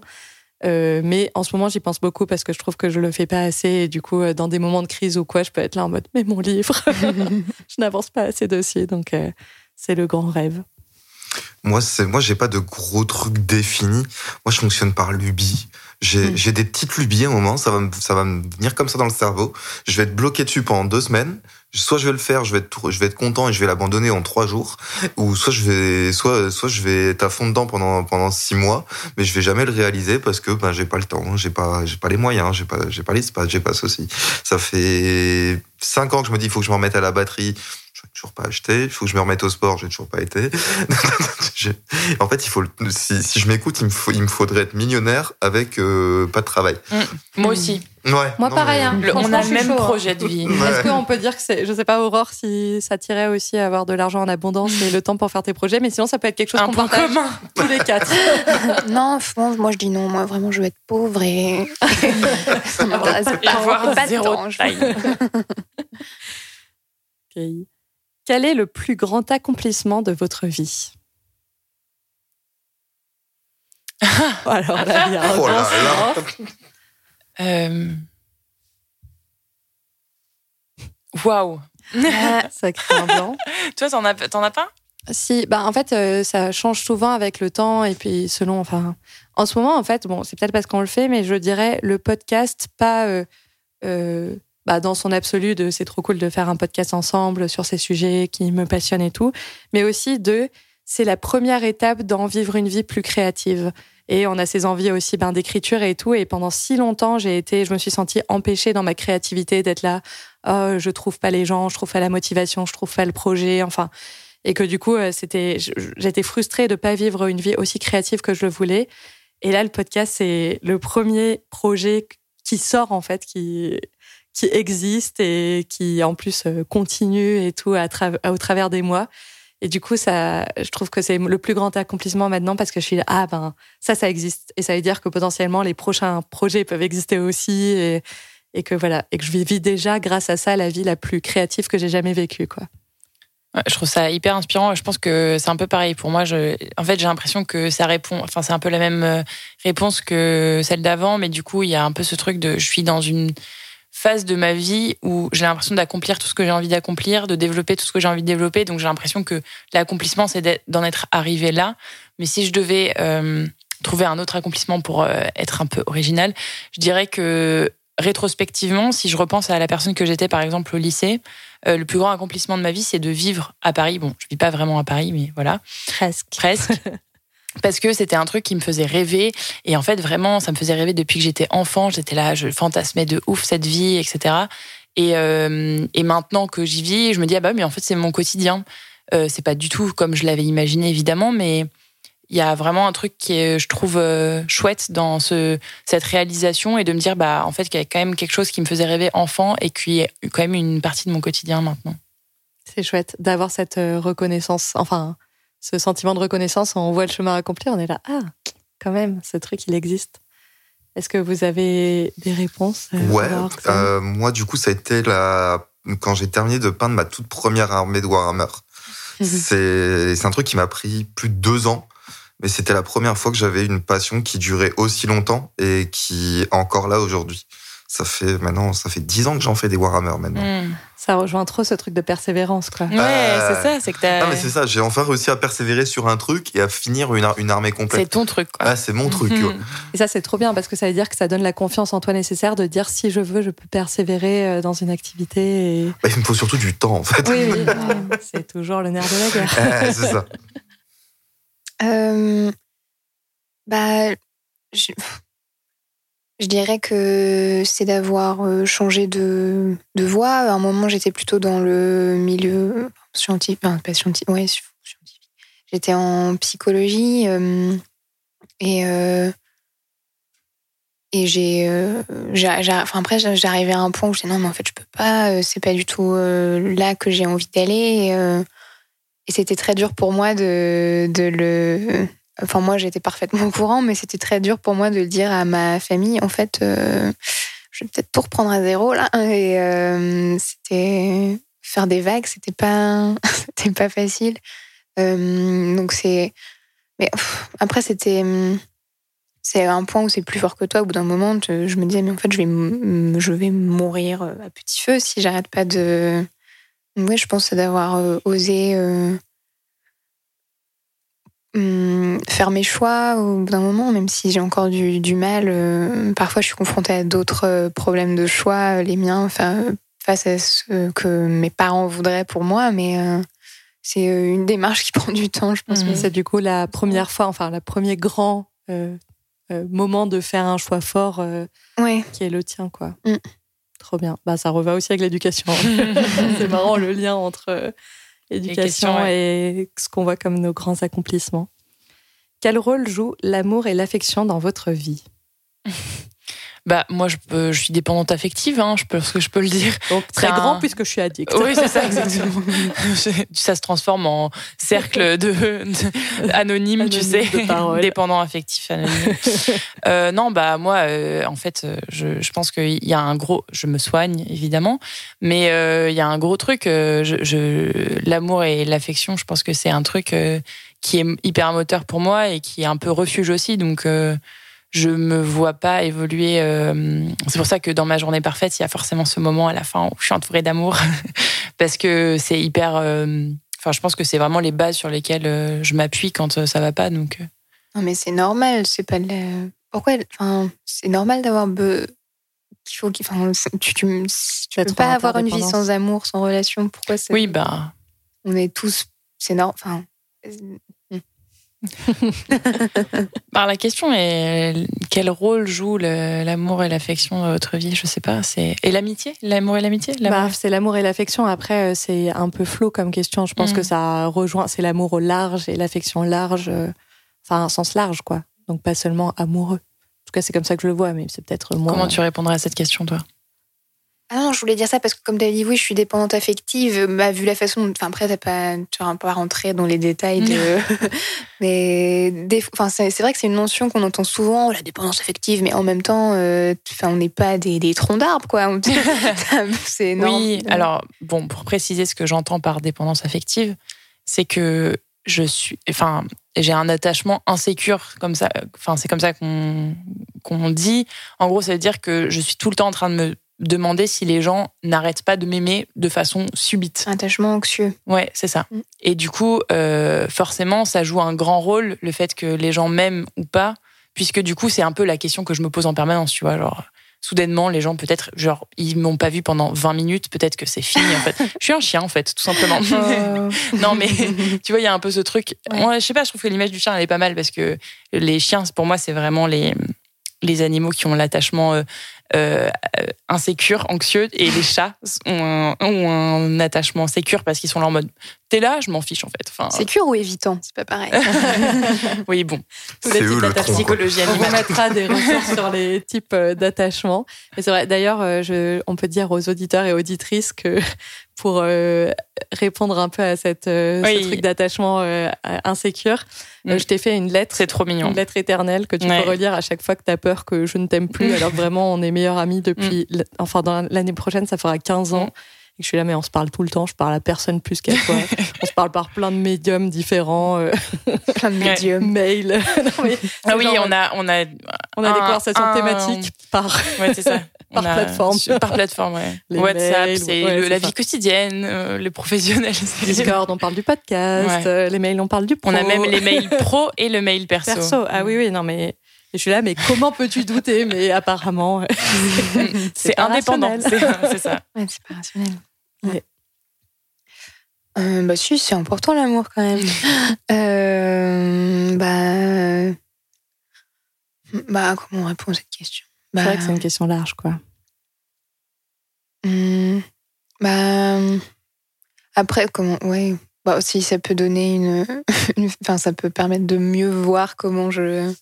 mais en ce moment j'y pense beaucoup parce que je trouve que je le fais pas assez et du coup dans des moments de crise ou quoi je peux être là en mode mais mon livre je n'avance pas assez dessus, donc c'est le grand rêve. Moi j'ai pas de gros trucs définis, moi je fonctionne par lubie. J'ai des petites lubies à un moment, ça va me venir comme ça dans le cerveau. Je vais être bloqué dessus pendant 2 semaines. Soit je vais le faire, je vais être content et je vais l'abandonner en 3 jours, ou soit je vais être à fond dedans pendant 6 mois, mais je vais jamais le réaliser parce que j'ai pas le temps, j'ai pas les moyens, j'ai pas l'espace, j'ai pas ceci. Ça fait 5 ans que je me dis il faut que je me remette à la batterie. J'ai toujours pas acheté. Il faut que je me remette au sport. J'ai toujours pas été. En fait, si je m'écoute, il me faudrait être millionnaire avec pas de travail. Moi aussi. Ouais, moi, pareil. Mais... on a le même projet de vie. Ouais. Est-ce qu'on peut dire que c'est... Je sais pas, Aurore, si ça tirait aussi à avoir de l'argent en abondance et le temps pour faire tes projets, mais sinon, ça peut être quelque chose qu'on partage tous les 4. Non, moi, je dis non. Moi, vraiment, je veux être pauvre et... ça m'intéresse pas. Avoir pas de temps. Ok. Quel est le plus grand accomplissement de votre vie ? Alors là, il y a un Waouh. Sacré blanc. Toi, t'en as pas ? Si, en fait, ça change souvent avec le temps et puis selon. En ce moment, en fait, c'est peut-être parce qu'on le fait, mais je dirais le podcast, pas. Dans son absolu de c'est trop cool de faire un podcast ensemble sur ces sujets qui me passionnent et tout, mais aussi c'est la première étape d'en vivre une vie plus créative. Et on a ces envies aussi d'écriture et tout, et pendant si longtemps je me suis sentie empêchée dans ma créativité d'être là, je trouve pas les gens, je trouve pas la motivation, je trouve pas le projet, et que du coup j'étais frustrée de pas vivre une vie aussi créative que je le voulais. Et là le podcast c'est le premier projet qui sort en fait, qui existe et qui en plus continue et tout au travers des mois. Et du coup, je trouve que c'est le plus grand accomplissement maintenant parce que je suis là, ça existe. Et ça veut dire que potentiellement les prochains projets peuvent exister aussi et que voilà, et que je vis déjà grâce à ça la vie la plus créative que j'ai jamais vécue, quoi. Ouais, je trouve ça hyper inspirant. Je pense que c'est un peu pareil pour moi. En fait, j'ai l'impression que ça répond. C'est un peu la même réponse que celle d'avant, mais du coup, il y a un peu ce truc de je suis dans une phase de ma vie où j'ai l'impression d'accomplir tout ce que j'ai envie d'accomplir, de développer tout ce que j'ai envie de développer. Donc j'ai l'impression que l'accomplissement, c'est d'en être arrivé là. Mais si je devais trouver un autre accomplissement pour être un peu original, je dirais que rétrospectivement, si je repense à la personne que j'étais par exemple au lycée, le plus grand accomplissement de ma vie, c'est de vivre à Paris. Bon, je vis pas vraiment à Paris, mais voilà. Presque. Parce que c'était un truc qui me faisait rêver. Et en fait, vraiment, ça me faisait rêver depuis que j'étais enfant. J'étais là, je fantasmais de ouf cette vie, etc. Et maintenant que j'y vis, je me dis, mais en fait, c'est mon quotidien. C'est pas du tout comme je l'avais imaginé, évidemment, mais il y a vraiment un truc je trouve chouette dans cette réalisation et de me dire, en fait, qu'il y a quand même quelque chose qui me faisait rêver enfant et qui est quand même une partie de mon quotidien maintenant. C'est chouette d'avoir cette reconnaissance. Ce sentiment de reconnaissance, on voit le chemin accompli, on est là, quand même, ce truc, il existe. Est-ce que vous avez des réponses ? Ouais, moi, du coup, ça a été quand j'ai terminé de peindre ma toute première armée de Warhammer. C'est un truc qui m'a pris plus de 2 ans, mais c'était la première fois que j'avais une passion qui durait aussi longtemps et qui est encore là aujourd'hui. Ça fait 10 ans que j'en fais des Warhammer maintenant. Ça rejoint trop ce truc de persévérance, quoi. Ouais, c'est ça, c'est que t'as... Non, mais c'est ça, j'ai enfin réussi à persévérer sur un truc et à finir une armée complète. C'est ton truc, quoi. Ah, c'est mon truc, ouais. Et ça, c'est trop bien, parce que ça veut dire que ça donne la confiance en toi nécessaire de dire, si je veux, je peux persévérer dans une activité. Et... Bah, il me faut surtout du temps, en fait. Oui, c'est toujours le nerf de la guerre. C'est ça. Je dirais que c'est d'avoir changé de voie. À un moment, j'étais plutôt dans le milieu scientifique. Enfin, pas scientifique, ouais, scientifique. J'étais en psychologie et après, j'arrivais à un point où je disais non, mais en fait, je peux pas. C'est pas du tout là que j'ai envie d'aller. Et c'était très dur pour moi de le... Enfin, moi, j'étais parfaitement au courant, mais c'était très dur pour moi de le dire à ma famille. En fait, je vais peut-être tout reprendre à zéro, là. Et c'était... Faire des vagues, c'était pas facile. Donc, c'est... Mais après, c'était... C'est un point où c'est plus fort que toi. Au bout d'un moment, je me disais, mais en fait, je vais mourir à petit feu si j'arrête pas de... Oui, je pense d'avoir osé... faire mes choix au bout d'un moment, même si j'ai encore du mal. Parfois, je suis confrontée à d'autres problèmes de choix, les miens, enfin, face à ce que mes parents voudraient pour moi, mais c'est une démarche qui prend du temps, je pense. Mais c'est du coup la première fois, enfin, le premier grand moment de faire un choix fort qui est le tien, quoi. Trop bien. Bah, ça revient aussi avec l'éducation. C'est marrant, le lien entre... éducation et ce qu'on voit comme nos grands accomplissements. Quel rôle jouent l'amour et l'affection dans votre vie ? Bah, moi, je suis dépendante affective, je peux le dire. Donc, très grand, puisque je suis addict. Oui, c'est ça, exactement. Ça se transforme en cercle de anonyme, tu sais. Dépendant affectif, anonyme. Non, bah, moi, en fait, je pense qu'il y a un gros... Je me soigne, évidemment, mais il y a un gros truc. L'amour et l'affection, je pense que c'est un truc qui est hyper moteur pour moi et qui est un peu refuge aussi, donc... je me vois pas évoluer. C'est pour ça que dans ma journée parfaite, il y a forcément ce moment à la fin où je suis entourée d'amour, parce que c'est hyper. Enfin, je pense que c'est vraiment les bases sur lesquelles je m'appuie quand ça va pas. Donc. Non, mais c'est normal. C'est pas. Pourquoi ? Enfin, c'est normal d'avoir. Tu peux pas avoir une vie sans amour, sans relation. Pourquoi c'est... Oui, bah. On est tous. C'est normal. Enfin. Par la question est quel rôle joue l'amour et l'affection dans votre vie, je sais pas, c'est... et l'amitié, l'amour et l'amitié, bah, c'est l'amour et l'affection, après c'est un peu flou comme question, je pense que ça rejoint, c'est l'amour au large et l'affection large, enfin un sens large, quoi, donc pas seulement amoureux, en tout cas c'est comme ça que je le vois, mais c'est peut-être moins... Comment tu répondrais à cette question, toi ? Ah non, je voulais dire ça parce que comme t'as dit, oui, je suis dépendante affective. Bah, vu la façon, enfin après, tu vas pas rentrer dans les détails de, mais enfin c'est vrai que c'est une notion qu'on entend souvent, la dépendance affective, mais en même temps, enfin on n'est pas des troncs d'arbres, quoi. C'est énorme. Oui, alors bon, pour préciser ce que j'entends par dépendance affective, c'est que j'ai un attachement insécure, comme ça. Enfin c'est comme ça qu'on dit. En gros, ça veut dire que je suis tout le temps en train de me demander si les gens n'arrêtent pas de m'aimer de façon subite. Attachement anxieux. Ouais, c'est ça. Et du coup, forcément, ça joue un grand rôle, le fait que les gens m'aiment ou pas, puisque du coup, c'est un peu la question que je me pose en permanence, tu vois, genre... Soudainement, les gens, peut-être, genre, ils m'ont pas vu pendant 20 minutes, peut-être que c'est fini, en fait. Je suis un chien, en fait, tout simplement. Non, mais tu vois, il y a un peu ce truc... Ouais. Moi, je sais pas, je trouve que l'image du chien, elle est pas mal, parce que les chiens, pour moi, c'est vraiment les animaux qui ont l'attachement... insécure, anxieux, et les chats ont un attachement sécure parce qu'ils sont là en mode t'es là, je m'en fiche en fait. Enfin, sécure ou évitant, c'est pas pareil. Oui, bon. C'est où le tronc, psychologie animale. On vous mettra des ressources sur les types d'attachements. Et c'est vrai, d'ailleurs, on peut dire aux auditeurs et auditrices que pour répondre un peu à ce truc d'attachement insécure, je t'ai fait une lettre. C'est trop mignon. Une lettre éternelle que tu peux relire à chaque fois que t'as peur que je ne t'aime plus, alors que vraiment on est meilleurs amis depuis... Enfin, dans l'année prochaine, ça fera 15 ans. Et que je suis là, mais on se parle tout le temps, je parle à personne plus qu'à toi. On se parle par plein de médiums différents. Plein de médiums. Mail. Non, mais, ah oui, genre, on a des conversations thématiques par... Ouais, c'est ça. Par plateforme. Par plateforme, ouais. WhatsApp, mails, c'est la vie quotidienne, les professionnels. Discord, on parle du podcast, les mails, on parle du pro. On a même les mails pro et le mail perso. Ah oui, non mais... Et je suis là, mais comment peux-tu douter ? Mais apparemment, c'est indépendant. C'est ça. Ouais, c'est pas rationnel. Ouais. Bah si, c'est important l'amour quand même. Comment on répond à cette question ? C'est vrai que c'est une question large, quoi. Après, comment... Ouais. Bah aussi, ça peut donner une... Enfin, ça peut permettre de mieux voir comment je...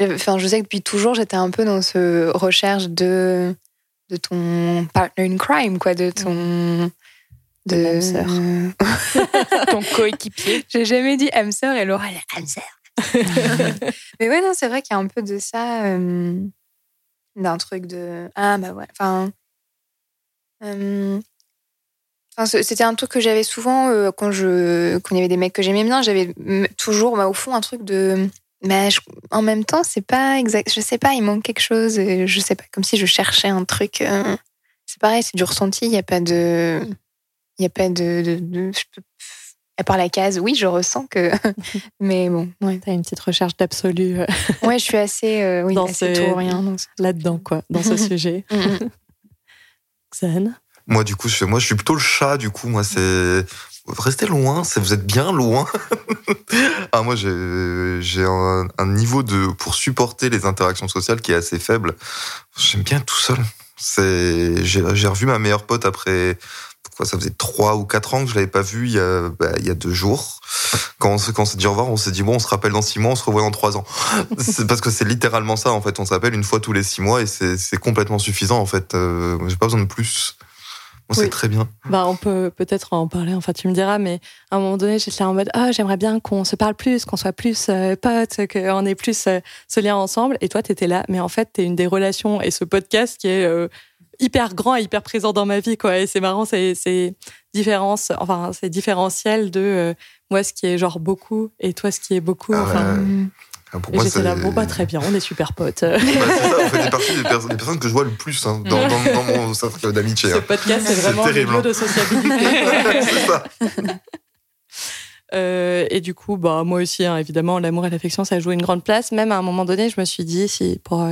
Enfin, je sais que depuis toujours, j'étais un peu dans ce recherche de ton partner in crime, quoi, de ton... De âme sœur. Ton coéquipier. J'ai jamais dit âme sœur et Laura, elle est âme sœur. Mais ouais, non, c'est vrai qu'il y a un peu de ça, d'un truc de... Ah, bah ouais, enfin... c'était un truc que j'avais souvent, quand il y avait des mecs que j'aimais bien, j'avais toujours, au fond, un truc de... Mais en même temps, c'est pas exact. Je sais pas, il manque quelque chose. Je sais pas, comme si je cherchais un truc. C'est pareil, c'est du ressenti. Il y a pas de, à part la case. Oui, je ressens que. Mais bon, ouais. T'as une petite recherche d'absolu. Ouais, je suis assez, dans assez tout ou rien là-dedans, quoi, dans ce sujet. Xan. Moi, du coup, je suis plutôt le chat. Du coup, moi, c'est. Restez loin, vous êtes bien loin. Ah, moi, j'ai un niveau pour supporter les interactions sociales qui est assez faible. J'aime bien être tout seul. J'ai revu ma meilleure pote après... Ça faisait 3 ou 4 ans que je l'avais pas vue il y a 2 jours. Quand on s'est dit au revoir, on s'est dit bon, on se rappelle dans 6 mois, on se revoit dans 3 ans. C'est parce que c'est littéralement ça, en fait. On s'appelle une fois tous les 6 mois et c'est complètement suffisant, en fait. J'ai pas besoin de plus. On sait très bien. On peut peut-être en parler, enfin tu me diras, mais à un moment donné, j'étais là en mode j'aimerais bien qu'on se parle plus, qu'on soit plus potes, qu'on ait plus ce lien ensemble. Et toi, t'étais là, mais en fait, t'es une des relations et ce podcast qui est hyper grand et hyper présent dans ma vie, quoi. Et c'est marrant, c'est différentiel de moi, ce qui est genre beaucoup et toi, ce qui est beaucoup. Pour moi, j'étais là, très bien, on est super potes. C'est ça, en fait, c'est partie des personnes que je vois le plus dans mon cercle d'amitié. Ce podcast, c'est vraiment le niveau de sociabilité. C'est ça. Et du coup, moi aussi, évidemment, l'amour et l'affection, ça joue une grande place. Même à un moment donné, je me suis dit, si pour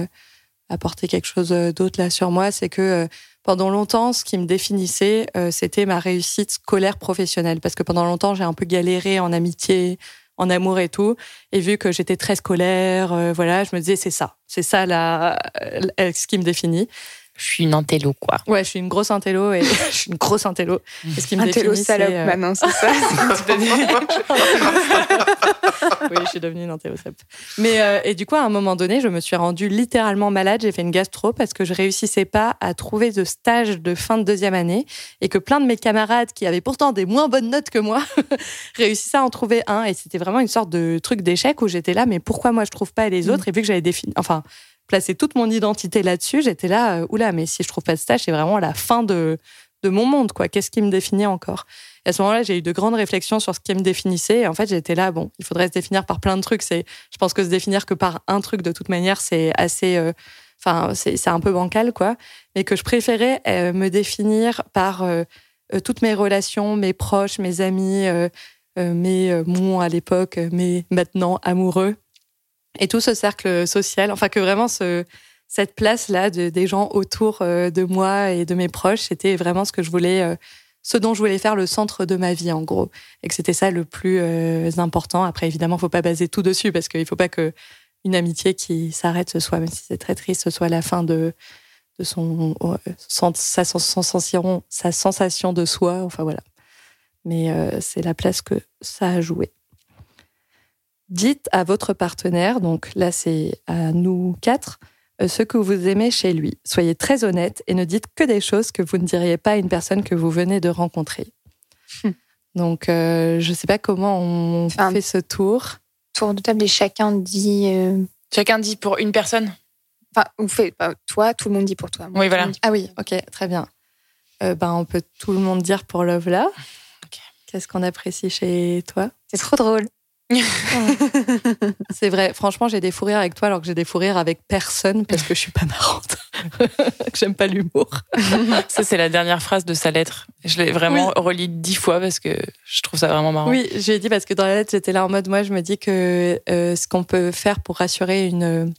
apporter quelque chose d'autre là sur moi, c'est que pendant longtemps, ce qui me définissait, c'était ma réussite scolaire professionnelle. Parce que pendant longtemps, j'ai un peu galéré en amitié, en amour et tout, et vu que j'étais très scolaire, je me disais c'est ça ce qui me définit. Je suis une intello, quoi. Ouais, je suis une grosse intello et je suis une grosse intello. Et ce qui me définit, salope, c'est maintenant, c'est ça. Oui, je suis devenue une intello salope. Mais et du coup, à un moment donné, je me suis rendue littéralement malade. J'ai fait une gastro parce que je réussissais pas à trouver de stage de fin de 2e année et que plein de mes camarades qui avaient pourtant des moins bonnes notes que moi réussissaient à en trouver un. Et c'était vraiment une sorte de truc d'échec où j'étais là, mais pourquoi moi je trouve pas les autres ? Et vu que j'avais placer toute mon identité là-dessus, j'étais là, mais si je trouve pas de stage, c'est vraiment la fin de mon monde, quoi. Qu'est-ce qui me définit encore ? Et à ce moment-là, j'ai eu de grandes réflexions sur ce qui me définissait. Et en fait, j'étais là, il faudrait se définir par plein de trucs. Je pense que se définir que par un truc, de toute manière, c'est assez... c'est un peu bancal, quoi. Mais que je préférais me définir par toutes mes relations, mes proches, mes amis, mon à l'époque, mes maintenant amoureux. Et tout ce cercle social, que vraiment cette place-là des gens autour de moi et de mes proches, c'était vraiment ce que je voulais, ce dont je voulais faire le centre de ma vie, en gros. Et que c'était ça le plus important. Après, évidemment, il ne faut pas baser tout dessus, parce qu'il ne faut pas qu'une amitié qui s'arrête, ce soit, même si c'est très triste, ce soit la fin de sa sensation de soi. Voilà. Mais c'est la place que ça a joué. Dites à votre partenaire, donc là c'est à nous 4, ce que vous aimez chez lui. Soyez très honnête et ne dites que des choses que vous ne diriez pas à une personne que vous venez de rencontrer. Donc je sais pas comment on fait ce tour. Tour de table et chacun dit... Chacun dit pour une personne ? Toi, tout le monde dit pour toi. Moi, oui, voilà. Ah oui, ok, très bien. On peut tout le monde dire pour Lovla. Okay. Qu'est-ce qu'on apprécie chez toi ? C'est trop drôle. C'est vrai, franchement, j'ai des fous rires avec toi alors que j'ai des fous rires avec personne parce que je suis pas marrante. que j'aime pas l'humour. Ça, c'est la dernière phrase de sa lettre. Je l'ai vraiment relie 10 fois parce que je trouve ça vraiment marrant. Oui, je l'ai dit parce que dans la lettre, j'étais là en mode, moi, je me dis que ce qu'on peut faire pour rassurer une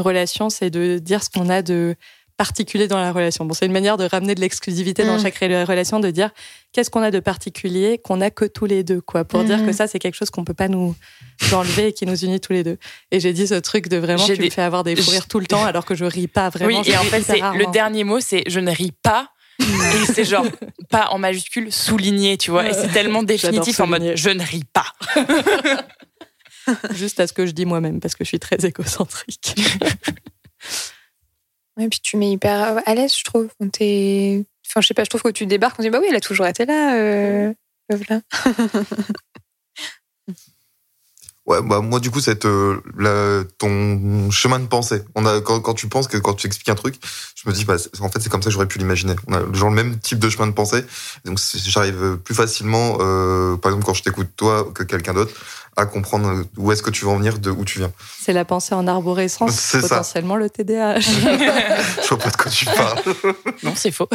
relation, c'est de dire ce qu'on a de particulier dans la relation. Bon, c'est une manière de ramener de l'exclusivité dans chaque relation, de dire qu'est-ce qu'on a de particulier qu'on a que tous les deux, quoi, pour dire que ça, c'est quelque chose qu'on peut pas nous enlever et qui nous unit tous les deux. Et j'ai dit ce truc de vraiment, tu me fais avoir des fous rires tout le temps alors que je ris pas vraiment. Oui, et en fait, c'est le dernier mot, c'est je ne ris pas. Et c'est genre pas en majuscule, souligné, tu vois. Et c'est tellement définitif en mode je ne ris pas. Juste à ce que je dis moi-même parce que je suis très égocentrique. Et puis tu mets hyper à l'aise, je trouve. Enfin, je sais pas, je trouve que tu débarques, on se dit bah oui, elle a toujours été là, Lovla. Ouais, bah moi du coup, c'est ton chemin de pensée. Quand tu penses, quand tu expliques un truc, je me dis bah en fait c'est comme ça que j'aurais pu l'imaginer. On a genre le même type de chemin de pensée, donc j'arrive plus facilement, par exemple quand je t'écoute toi que quelqu'un d'autre, à comprendre où est-ce que tu vas en venir, de où tu viens. C'est la pensée en arborescence, c'est potentiellement ça. Le TDAH. Je vois pas de quoi tu parles. Non, c'est faux.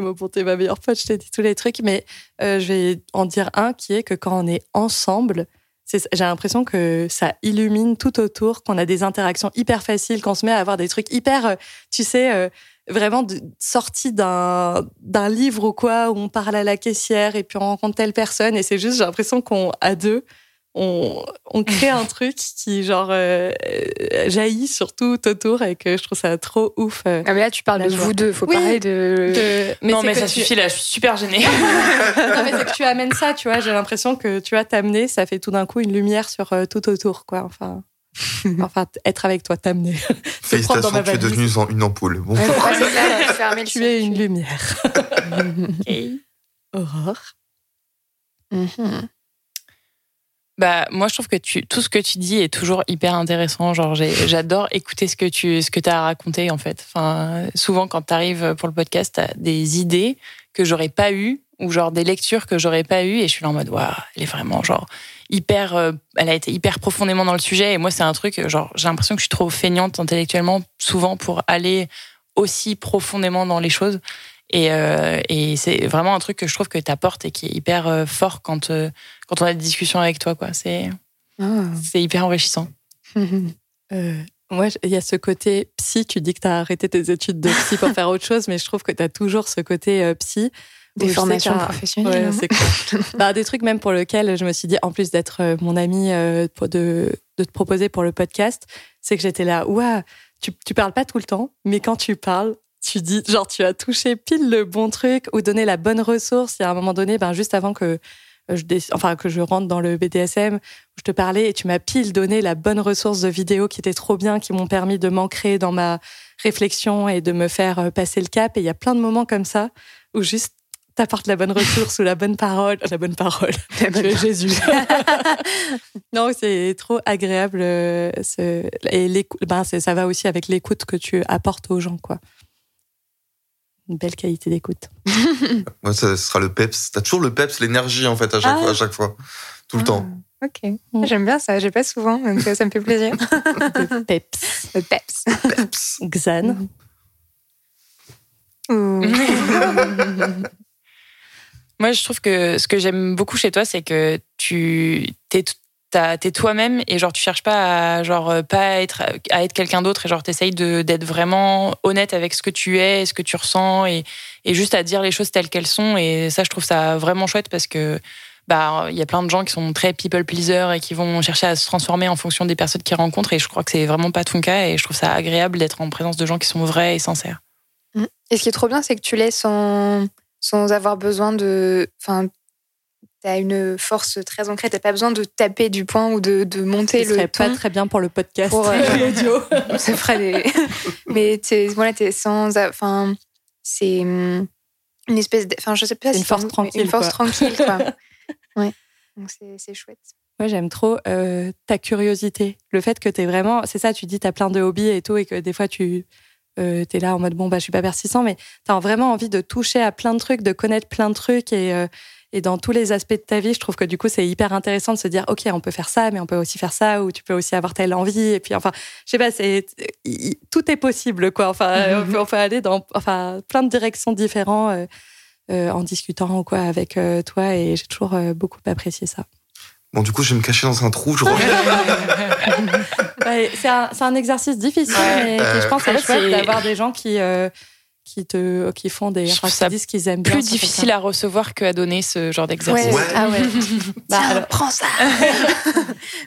Moi, pour t'es ma meilleure pote, je t'ai dit tous les trucs, mais je vais en dire un qui est que quand on est ensemble, j'ai l'impression que ça illumine tout autour, qu'on a des interactions hyper faciles, qu'on se met à avoir des trucs hyper, tu sais... vraiment sorti d'un livre ou quoi, où on parle à la caissière et puis on rencontre telle personne, et c'est juste, j'ai l'impression qu'à deux, on crée un truc qui genre jaillit sur tout autour, et que je trouve ça trop ouf. Ah mais là tu parles de vous deux, faut parler de... Mais non mais ça suffit là, je suis super gênée. Non mais c'est que tu amènes ça, tu vois, j'ai l'impression que tu vas t'amener, ça fait tout d'un coup une lumière sur tout autour, quoi, enfin, être avec toi, t'amener. Félicitations, tu es devenue une ampoule. Bon. Tu es une lumière. Okay. Aurore. Bah, moi, je trouve que tout ce que tu dis est toujours hyper intéressant. Genre, j'adore écouter ce que t'as à raconter, en fait. Enfin, souvent, quand t'arrives pour le podcast, t'as des idées que j'aurais pas eues, ou genre des lectures que j'aurais pas eues, et je suis là en mode, waouh, elle est vraiment genre... elle a été hyper profondément dans le sujet, et moi c'est un truc, genre j'ai l'impression que je suis trop feignante intellectuellement souvent pour aller aussi profondément dans les choses, et c'est vraiment un truc que je trouve que t'apportes et qui est hyper fort quand on a des discussions avec toi, quoi. C'est hyper enrichissant. Moi, il y a ce côté psy, tu dis que t'as arrêté tes études de psy pour faire autre chose, mais je trouve que t'as toujours ce côté psy. Des formations professionnelles. Ouais, c'est cool. Bah, des trucs même pour lesquels je me suis dit, en plus d'être mon amie, de te proposer pour le podcast, c'est que j'étais là, ouah, tu parles pas tout le temps, mais quand tu parles, tu dis, genre, tu as touché pile le bon truc ou donné la bonne ressource. Il y a un moment donné, ben, juste avant que je rentre dans le BDSM, je te parlais et tu m'as pile donné la bonne ressource de vidéos qui étaient trop bien, qui m'ont permis de m'ancrer dans ma réflexion et de me faire passer le cap. Et il y a plein de moments comme ça où juste, t'apportes la bonne ressource ou la bonne parole, Jésus. Non, c'est trop agréable. Ça va aussi avec l'écoute que tu apportes aux gens, quoi. Une belle qualité d'écoute. Moi, ça sera le peps. T'as toujours le peps, l'énergie, en fait, à chaque fois. Tout le temps. Ok. J'aime bien ça. J'ai pas souvent, donc ça me fait plaisir. Le peps. Le peps. Peps. Xan. Moi, je trouve que ce que j'aime beaucoup chez toi, c'est que t'es toi-même, et genre tu cherches pas à être quelqu'un d'autre, et genre t'essayes d'être vraiment honnête avec ce que tu es, ce que tu ressens, et juste à dire les choses telles qu'elles sont. Et ça, je trouve ça vraiment chouette, parce que bah il y a plein de gens qui sont très people pleasers et qui vont chercher à se transformer en fonction des personnes qu'ils rencontrent, et je crois que c'est vraiment pas ton cas, et je trouve ça agréable d'être en présence de gens qui sont vrais et sincères. Et ce qui est trop bien, c'est que tu laisses sans avoir besoin de... Enfin, t'as une force très ancrée, t'as pas besoin de taper du poing ou de monter le ton. Ce serait pas très bien pour le podcast, pour l'audio. Ça ferait des... Mais t'es sans... Enfin, c'est une espèce de... Enfin, je sais pas si... Une force tranquille, quoi. Ouais. Donc c'est chouette. Moi, j'aime trop ta curiosité. Le fait que t'es vraiment... C'est ça, tu dis, t'as plein de hobbies et tout, et que des fois, t'es là en mode bon bah je suis pas persistant, mais t'as vraiment envie de toucher à plein de trucs, de connaître plein de trucs, et Et dans tous les aspects de ta vie, je trouve que du coup, c'est hyper intéressant de se dire, OK, on peut faire ça, mais on peut aussi faire ça, ou tu peux aussi avoir telle envie. Et puis, enfin, je sais pas, tout est possible, quoi. Enfin, on peut aller dans plein de directions différentes en discutant quoi, avec toi. Et j'ai toujours beaucoup apprécié ça. Bon, du coup, je vais me cacher dans un trou, je reviens. Ouais, c'est un exercice difficile, mais je pense que c'est chouette d'avoir des gens qui font des raccourcis qu'ils aiment bien. Plus difficile à recevoir qu'à donner ce genre d'exercice. Ouais. Ah ouais. Tiens, prends ça.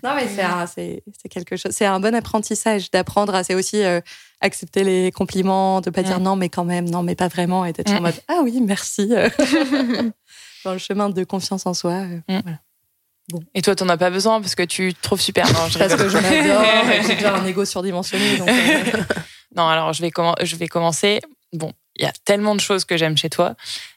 Non mais c'est quelque chose. C'est un bon apprentissage d'apprendre à. C'est aussi accepter les compliments, de pas dire non mais quand même, non mais pas vraiment, et d'être en mode ah oui merci. Dans le chemin de confiance en soi. Voilà. Bon. Et toi, t'en as pas besoin parce que tu te trouves super. Non, parce que je m'adore. Et j'ai déjà un égo surdimensionné. Donc... Non, alors je vais commencer. Bon, il y a tellement de choses que j'aime chez toi,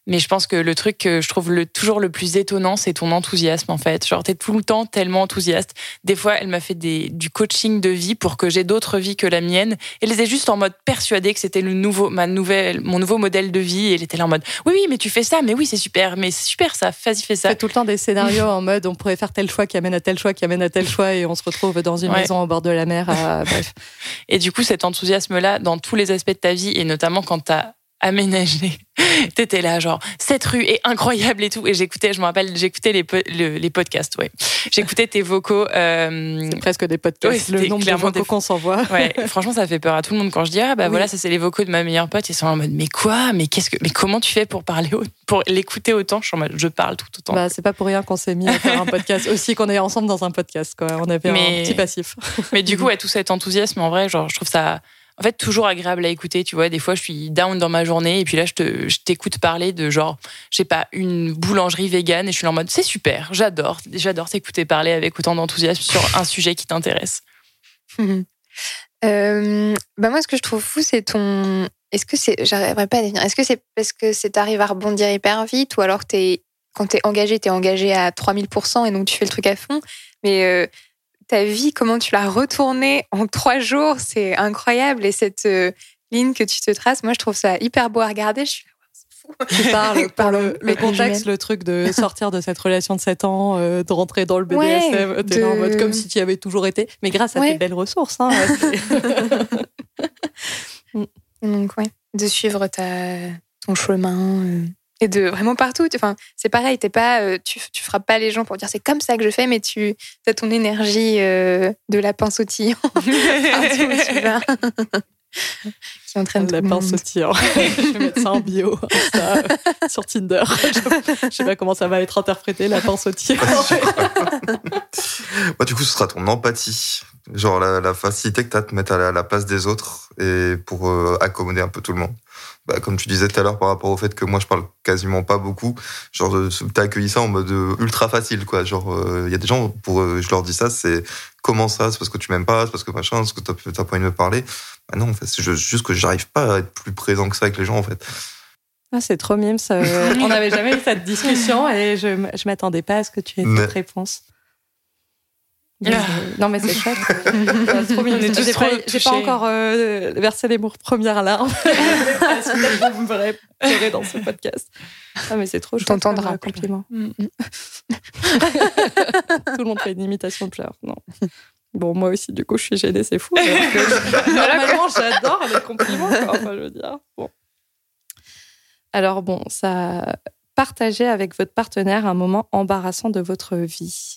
mais je pense que le truc que je trouve toujours le plus étonnant, c'est ton enthousiasme en fait. Genre, t'es tout le temps tellement enthousiaste. Des fois, elle m'a fait du coaching de vie pour que j'ai d'autres vies que la mienne. Elle était juste en mode persuadée que c'était mon nouveau modèle de vie. Et elle était là en mode oui, mais tu fais ça, mais oui, c'est super ça, vas-y, fais ça. T'as tout le temps des scénarios en mode on pourrait faire tel choix qui amène à tel choix, qui amène à tel choix, et on se retrouve dans une maison au bord de la mer. Bref. Et du coup, cet enthousiasme-là, dans tous les aspects de ta vie, et notamment quand t'as aménagé. T'étais là, genre, cette rue est incroyable et tout. Et je me rappelle, j'écoutais les podcasts, ouais. J'écoutais tes vocaux. C'est presque des podcasts, ouais, le nombre de vocaux qu'on s'envoie. Ouais, franchement, ça fait peur à tout le monde quand je dis, voilà, ça c'est les vocaux de ma meilleure pote. Ils sont en mode, mais quoi? Mais comment tu fais pour parler, pour l'écouter autant? Je suis en mode, je parle tout autant. Bah, c'est pas pour rien qu'on s'est mis à faire un podcast. Aussi qu'on est ensemble dans un podcast, quoi. On avait un petit passif. Mais du coup, ouais, tout cet enthousiasme, en vrai, genre, je trouve ça. En fait, toujours agréable à écouter, tu vois. Des fois, je suis down dans ma journée et puis là, je t'écoute parler de genre, je sais pas, une boulangerie végane et je suis en mode, c'est super, j'adore t'écouter parler avec autant d'enthousiasme sur un sujet qui t'intéresse. Moi, ce que je trouve fou, c'est ton... Est-ce que c'est... J'arriverai pas à définir. Est-ce que c'est parce que t'arrives à rebondir hyper vite ou alors quand t'es engagé à 3000% et donc tu fais le truc à fond, mais... ta vie, comment tu l'as retournée en 3 jours, c'est incroyable. Et cette ligne que tu te traces, moi, je trouve ça hyper beau à regarder. Je suis là, c'est fou. Tu parles par le contexte, le truc de sortir de cette relation de 7 ans, de rentrer dans le BDSM, t'es là en mode comme si tu y avais toujours été, mais grâce à tes belles ressources. Hein, Donc, de suivre ton chemin... Et de vraiment partout. Enfin, c'est pareil, t'es pas, tu frappes pas les gens pour dire c'est comme ça que je fais, mais tu as ton énergie de lapin sautillant qui entraîne tout le monde. Lapin sautillant. Je vais mettre ça en bio, ça, sur Tinder. Je sais pas comment ça va être interprété, lapin sautillant. Bah, du coup, ce sera ton empathie. Genre la facilité que t'as de te mettre à la place des autres et pour accommoder un peu tout le monde. Bah, comme tu disais tout à l'heure par rapport au fait que moi je parle quasiment pas beaucoup, genre t'as accueilli ça en mode ultra facile quoi, genre il y a des gens pour je leur dis ça, c'est comment ça, c'est parce que tu m'aimes pas, c'est parce que machin, c'est parce que t'as pas envie de me parler. Bah non, en fait, c'est juste que j'arrive pas à être plus présent que ça avec les gens en fait. Ah, c'est trop mimes, on n'avait jamais eu cette discussion et je m'attendais pas à ce que tu aies cette réponse. Non mais c'est chouette. C'est trop mignon. J'ai pas encore versé les premières larmes. Vous me verrez pleurer dans ce podcast. Ah mais c'est trop chouette. T'entendras un compliment. Tout le monde fait une imitation de pleurs. Non. Bon, moi aussi, du coup, je suis gênée, c'est fou. Normalement, j'adore les compliments. Enfin, je veux dire. Bon. Alors bon, ça partager avec votre partenaire un moment embarrassant de votre vie.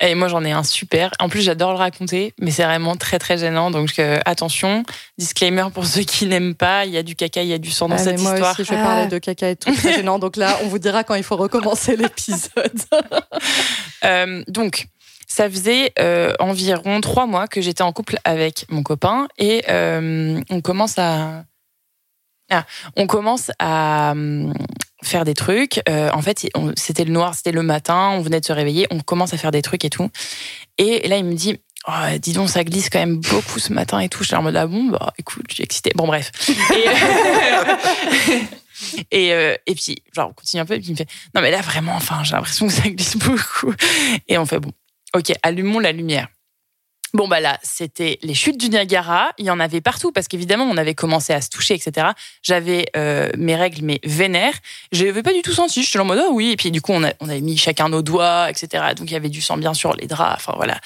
Et moi, j'en ai un super. En plus, j'adore le raconter, mais c'est vraiment très, très gênant. Donc, attention, disclaimer pour ceux qui n'aiment pas, il y a du caca, il y a du sang dans cette histoire. Moi aussi, je vais parler de caca et tout, c'est gênant. Donc là, on vous dira quand il faut recommencer l'épisode. Donc, ça faisait environ 3 mois que j'étais en couple avec mon copain et on commence à faire des trucs. En fait, c'était le noir, c'était le matin, on venait de se réveiller, on commence à faire des trucs et tout. Et là, il me dit, oh, dis donc, ça glisse quand même beaucoup ce matin et tout. Je suis en mode, ah bon, bah écoute, je suis excitée. Bon, bref. Et puis, genre, on continue un peu, et puis il me fait, non mais là, vraiment, enfin, j'ai l'impression que ça glisse beaucoup. Et on fait, bon, ok, allumons la lumière. Bon, bah là, c'était les chutes du Niagara. Il y en avait partout parce qu'évidemment, on avait commencé à se toucher, etc. J'avais mes règles, mes vénères. Je n'avais pas du tout senti. J'étais en mode, oh oui. Et puis, du coup, on avait mis chacun nos doigts, etc. Donc, il y avait du sang, bien sûr, les draps. Enfin, voilà.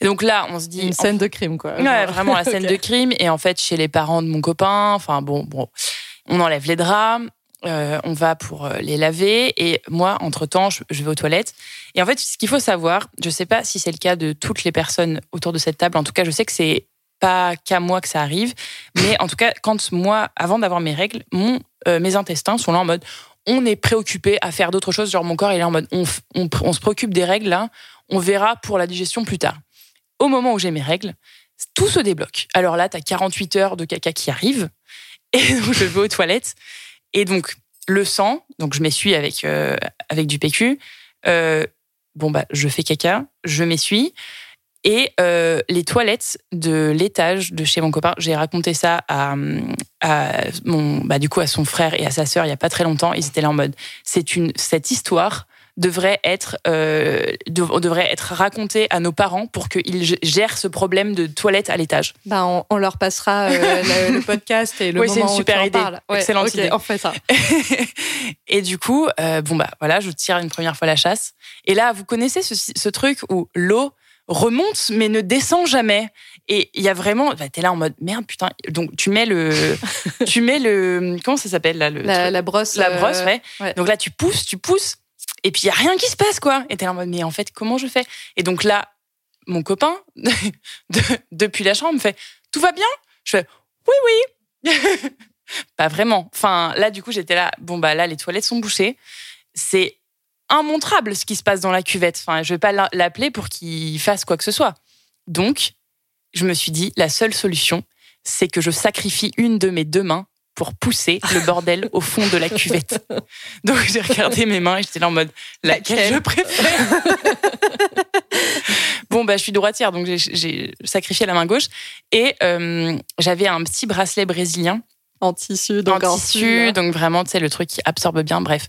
Et donc là, on se dit... Une scène de crime, quoi. Ouais, vraiment la scène okay. de crime. Et en fait, chez les parents de mon copain, enfin, bon, on enlève les draps. On va pour les laver et moi, entre-temps, je vais aux toilettes. Et en fait, ce qu'il faut savoir, je ne sais pas si c'est le cas de toutes les personnes autour de cette table, en tout cas, je sais que ce n'est pas qu'à moi que ça arrive, mais en tout cas, quand moi, avant d'avoir mes règles, mes intestins sont là en mode, on est préoccupé à faire d'autres choses, genre mon corps, il est en mode, on se préoccupe des règles, là, on verra pour la digestion plus tard. Au moment où j'ai mes règles, tout se débloque. Alors là, tu as 48 heures de caca qui arrive, et donc je vais aux toilettes. Et donc, le sang, donc je m'essuie avec du PQ. Je fais caca, je m'essuie. Et les toilettes de l'étage de chez mon copain, j'ai raconté ça à son frère et à sa sœur il n'y a pas très longtemps. Ils étaient là en mode, cette histoire devrait être raconté à nos parents pour qu'ils gèrent ce problème de toilette à l'étage. Bah on leur passera le podcast et le moment où tu en parles. Oui, c'est une super idée. Excellente idée. On fait ça. Et du coup, je tire une première fois la chasse. Et là, vous connaissez ce truc où l'eau remonte mais ne descend jamais. Et il y a vraiment, t'es là en mode merde putain. Donc tu mets le comment ça s'appelle là la brosse. La brosse, ouais. Ouais. Donc là tu pousses. Et puis, il n'y a rien qui se passe, quoi. Et t'es là en mode, mais en fait, comment je fais ? Et donc là, mon copain, depuis la chambre, me fait, tout va bien ? Je fais, oui. Pas vraiment. Enfin, là, du coup, j'étais là, là, les toilettes sont bouchées. C'est immontrable ce qui se passe dans la cuvette. Enfin, je ne vais pas l'appeler pour qu'il fasse quoi que ce soit. Donc, je me suis dit, la seule solution, c'est que je sacrifie une de mes deux mains pour pousser le bordel au fond de la cuvette. Donc j'ai regardé mes mains et j'étais là en mode laquelle je préfère. Je suis droitière donc j'ai sacrifié la main gauche et j'avais un petit bracelet brésilien en tissu, donc vraiment tu sais le truc qui absorbe bien. Bref,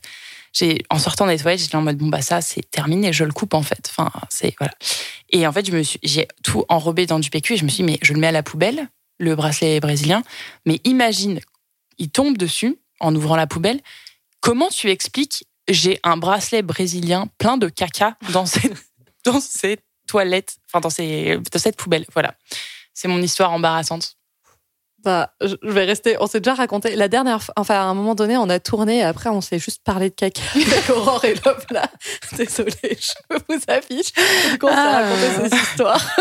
en sortant des toilettes, j'étais là en mode ça c'est terminé, je le coupe en fait. Enfin c'est voilà. Et en fait j'ai tout enrobé dans du PQ et je me suis dit, mais je le mets à la poubelle le bracelet brésilien, mais imagine il tombe dessus en ouvrant la poubelle. Comment tu expliques j'ai un bracelet brésilien plein de caca dans ces toilettes, enfin dans cette poubelle. Voilà, c'est mon histoire embarrassante. Je vais rester. On s'est déjà raconté la dernière fois. Enfin, à un moment donné, on a tourné et après, on s'est juste parlé de caca avec Aurore et Lovla. Désolée, je vous affiche. Qu'on s'est raconté ces histoires.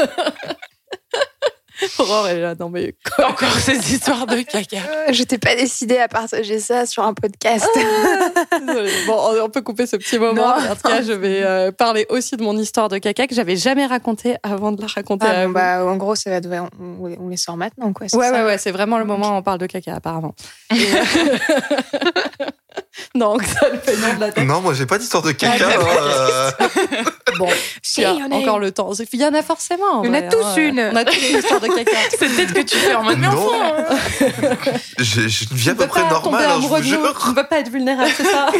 Aurore est là, non mais encore ces histoires de caca. J'étais pas décidée à partager ça sur un podcast. Bon, on peut couper ce petit moment. En tout cas, je vais parler aussi de mon histoire de caca que j'avais jamais racontée avant de la raconter à vous. En gros, ça va devoir, on les sort maintenant, quoi. Ouais, c'est vraiment le moment où on parle de caca, apparemment. Non, ça le fait non de la tête. Non, moi j'ai pas d'histoire de caca. Bon, si, encore le temps. Il y en a forcément. On a tous une. On a tous une histoire de caca. C'est peut-être que tu fais en mode non. Je viens à peu près normal. Hein, on ne va pas être vulnérable, c'est ça.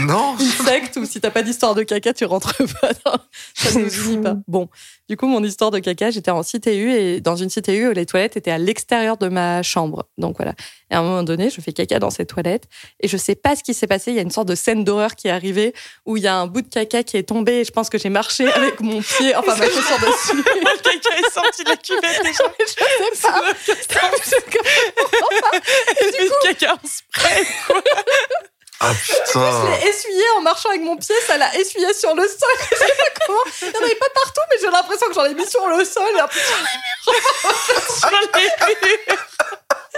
Non. Une secte ou si t'as pas d'histoire de caca, tu rentres pas. Dans... Ça ne suffit pas. Bon, du coup mon histoire de caca, j'étais en CTU et dans une CTU où les toilettes étaient à l'extérieur de ma chambre. Donc voilà. Et à un moment donné, je fais caca dans ces toilettes et je sais pas ce qui s'est passé. Il y a une sorte de scène d'horreur qui est arrivée où il y a un bout de caca qui est tombé et je pense que j'ai marché avec mon pied, enfin ma chaussure dessus. Le caca est sorti de la cuvette déjà. Je sais pas. Le caca en spray, quoi. Ah putain! Je l'ai essuyé en marchant avec mon pied, ça l'a essuyé sur le sol. Je sais pas comment. Il n'y en avait pas partout, mais j'ai l'impression que j'en ai mis sur le sol et après sur les murs.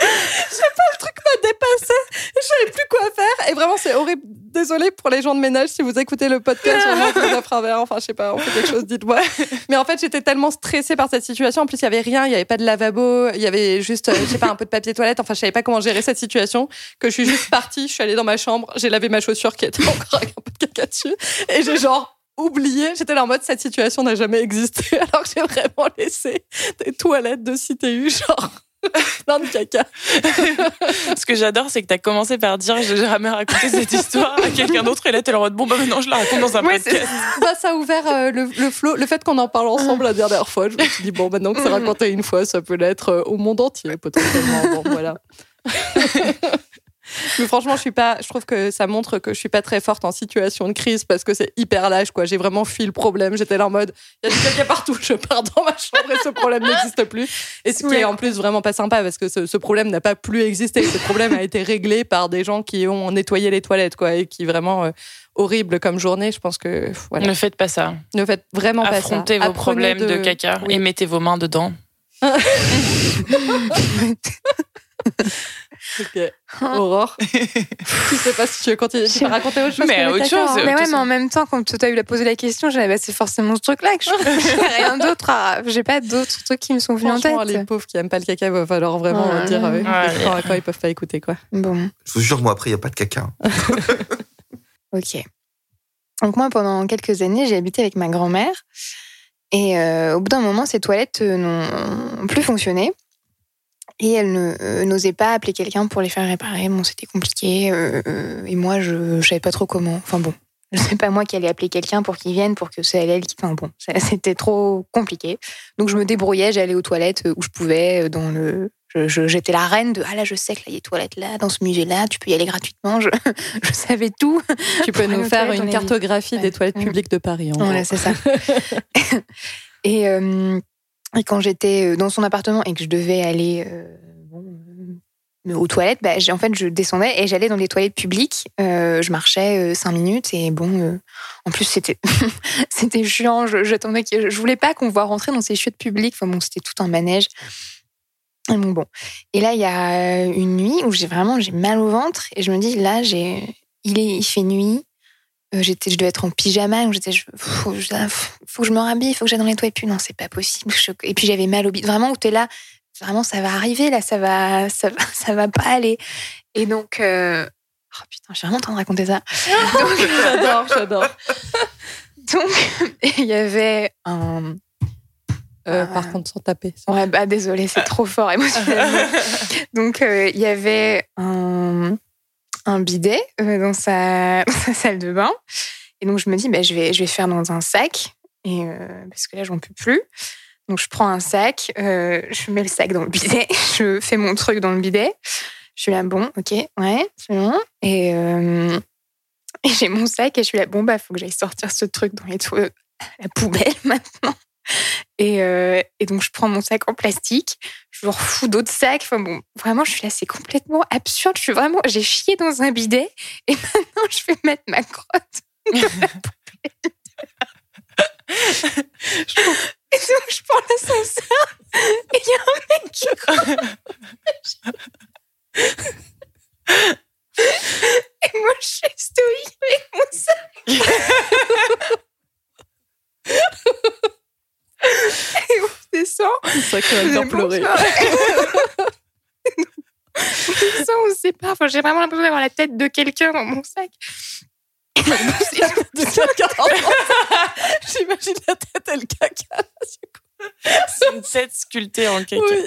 Je sais pas, le truc m'a dépassé. Je savais plus quoi faire. Et vraiment, c'est horrible. Désolée pour les gens de ménage, si vous écoutez le podcast, on vous offre un verre. Enfin, je sais pas, on fait quelque chose, dites-moi. Mais en fait, j'étais tellement stressée par cette situation. En plus, il y avait rien, il y avait pas de lavabo, il y avait juste, je sais pas, un peu de papier toilette. Enfin, je savais pas comment gérer cette situation. Que je suis juste partie, je suis allée dans ma chambre, j'ai lavé ma chaussure qui était encore avec un peu de caca dessus. Et j'ai oublié. J'étais là en mode, cette situation n'a jamais existé. Alors que j'ai vraiment laissé des toilettes de CTU, Plein de caca. Ce que j'adore, c'est que t'as commencé par dire j'ai jamais raconté cette histoire à quelqu'un d'autre et là t'es en mode bon bah maintenant je la raconte dans un podcast. Ça a ouvert le flow, le fait qu'on en parle ensemble la dernière fois. Je me suis dit bon maintenant que c'est raconté une fois, ça peut l'être au monde entier potentiellement. Bon voilà. Mais franchement, je trouve que ça montre que je suis pas très forte en situation de crise parce que c'est hyper lâche, quoi. J'ai vraiment fui le problème. J'étais là en mode, il y a du caca partout, je pars dans ma chambre et ce problème n'existe plus. Et ce qui est en plus vraiment pas sympa parce que ce problème n'a pas plus existé. Ce problème a été réglé par des gens qui ont nettoyé les toilettes, quoi, et qui vraiment, horrible comme journée, je pense que, voilà. Ne faites pas ça. Ne faites vraiment pas ça. Affrontez vos problèmes de caca et mettez vos mains dedans. Ok, Aurore, tu sais pas si tu veux continuer à raconter autre chose. Mais autre chose. Mais ouais, mais en même temps, quand tu as posé la question, j'avais c'est forcément ce truc-là que je rien d'autre. J'ai pas d'autres trucs qui me sont venus en tête. Les pauvres qui aiment pas le caca, il va falloir vraiment dire quand ils peuvent pas écouter quoi. Bon. Je vous jure, moi après, il y a pas de caca. Ok. Donc moi, pendant quelques années, j'ai habité avec ma grand-mère et au bout d'un moment, ces toilettes n'ont plus fonctionné. Et elle n'osait pas appeler quelqu'un pour les faire réparer. Bon, c'était compliqué. Et moi, je savais pas trop comment. Enfin bon, c'est pas moi qui allais appeler quelqu'un pour qu'il vienne, pour que c'est elle qui... Enfin bon, c'était trop compliqué. Donc je me débrouillais, j'allais aux toilettes où je pouvais. J'étais la reine de « Ah là, je sais que là, il y a des toilettes là, dans ce musée-là, tu peux y aller gratuitement. » Je savais tout. Tu peux nous faire une cartographie des toilettes publiques de Paris. Voilà, c'est ça. Et quand j'étais dans son appartement et que je devais aller aux toilettes, en fait, je descendais et j'allais dans les toilettes publiques. Je marchais 5 minutes et en plus, c'était chiant. Je voulais pas qu'on voit rentrer dans ces chiottes publiques. Enfin bon, c'était tout un manège. Et bon. Et là, il y a une nuit où j'ai mal au ventre et je me dis, là, il fait nuit. Je devais être en pyjama, donc faut que je me rhabille, faut que j'aille dans les toilettes. Non, c'est pas possible. Et puis j'avais mal au bide. Vraiment, où t'es là, vraiment, ça va arriver, là, ça va pas aller. Et donc, oh putain, j'ai vraiment le temps de raconter ça. Donc, j'adore. Donc, il y avait un. Par contre, sans taper. Ouais, bah désolé, c'est trop fort émotionnellement. Donc, il y avait un bidet dans sa salle de bain. Et donc, je me dis, je vais faire dans un sac, parce que là, j'en peux plus. Donc, je prends un sac, je mets le sac dans le bidet, je fais mon truc dans le bidet. Je suis là, bon, ok, ouais, c'est bon. Et j'ai mon sac et je suis là, bon, faut que j'aille sortir ce truc dans la poubelle maintenant. Et donc, je prends mon sac en plastique, je le refous d'autres sacs. Enfin bon, vraiment, je suis là, c'est complètement absurde. J'ai chié dans un bidet et maintenant, je vais mettre ma crotte dans la poubelle. Et donc, je prends l'ascenseur et il y a un mec qui croit. Et moi, je suis stoïque avec mon sac. Et on descend. C'est ça qu'on va bien pleurer. On descend, on sait pas. Enfin, j'ai vraiment l'impression d'avoir la tête de quelqu'un dans mon sac. J'imagine la tête et le caca. C'est une tête sculptée en caca. Oui,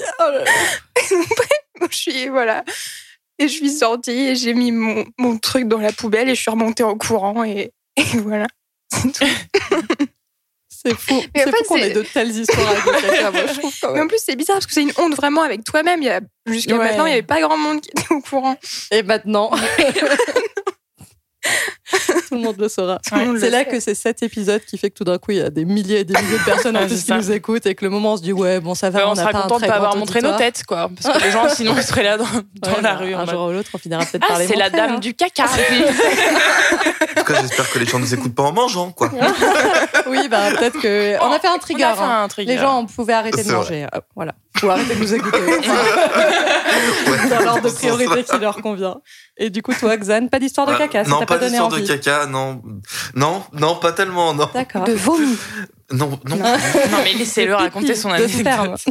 bref, Et je suis sortie et j'ai mis mon truc dans la poubelle et je suis remontée en courant et voilà. C'est tout. C'est fou. Mais en fait, qu'on ait de telles histoires avec le caca, moi, je trouve. Mais en plus, c'est bizarre parce que c'est une honte vraiment avec toi-même. Jusqu'à maintenant, il n'y avait pas grand monde qui était au courant. Et maintenant, tout le monde le saura. C'est là que c'est cet épisode qui fait que tout d'un coup, il y a des milliers et des milliers de personnes en plus qui nous écoutent et que le moment, on se dit ça va. On sera content de ne pas avoir montré nos têtes, quoi. Parce que les gens, sinon, ils seraient là dans la rue. Un jour ou l'autre, on finira peut-être par les montrer. C'est la dame du caca. En tout cas, j'espère que les gens ne nous écoutent pas en mangeant, quoi. Oui, peut-être que... On a fait un trigger. Les gens pouvaient arrêter de manger. Voilà. Ou arrêter de nous écouter. Dans l'ordre de priorité qui leur convient. Et du coup, toi, Xan, pas d'histoire de caca. Non, pas d'histoire de caca. Non, pas tellement, non. D'accord. De vomi. Non. Non, mais laissez-le raconter son anecdote.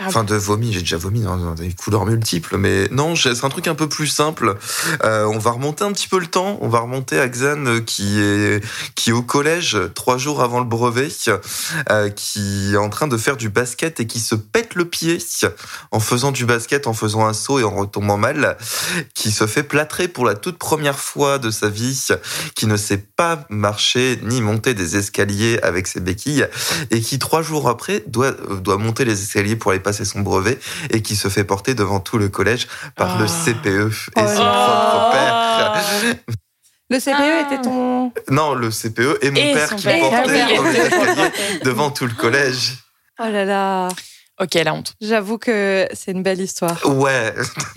Enfin, de vomi, j'ai déjà vomi dans des couleurs multiples, mais non, c'est un truc un peu plus simple. On va remonter un petit peu le temps. On va remonter à Xan qui est au collège 3 jours avant le brevet, qui est en train de faire du basket et qui se pète le pied en faisant du basket, en faisant un saut et en retombant mal, qui se fait plâtrer pour la toute première fois de sa vie, qui ne sait pas marcher ni monter des escaliers avec ses béquilles et qui 3 jours après doit monter les escaliers pour aller passer son brevet et qui se fait porter devant tout le collège par le CPE et son propre père. Le CPE était ton... Non, le CPE et mon père qui me portait dans les escaliers devant tout le collège. Oh là là. Ok, la honte. J'avoue que c'est une belle histoire. Ouais.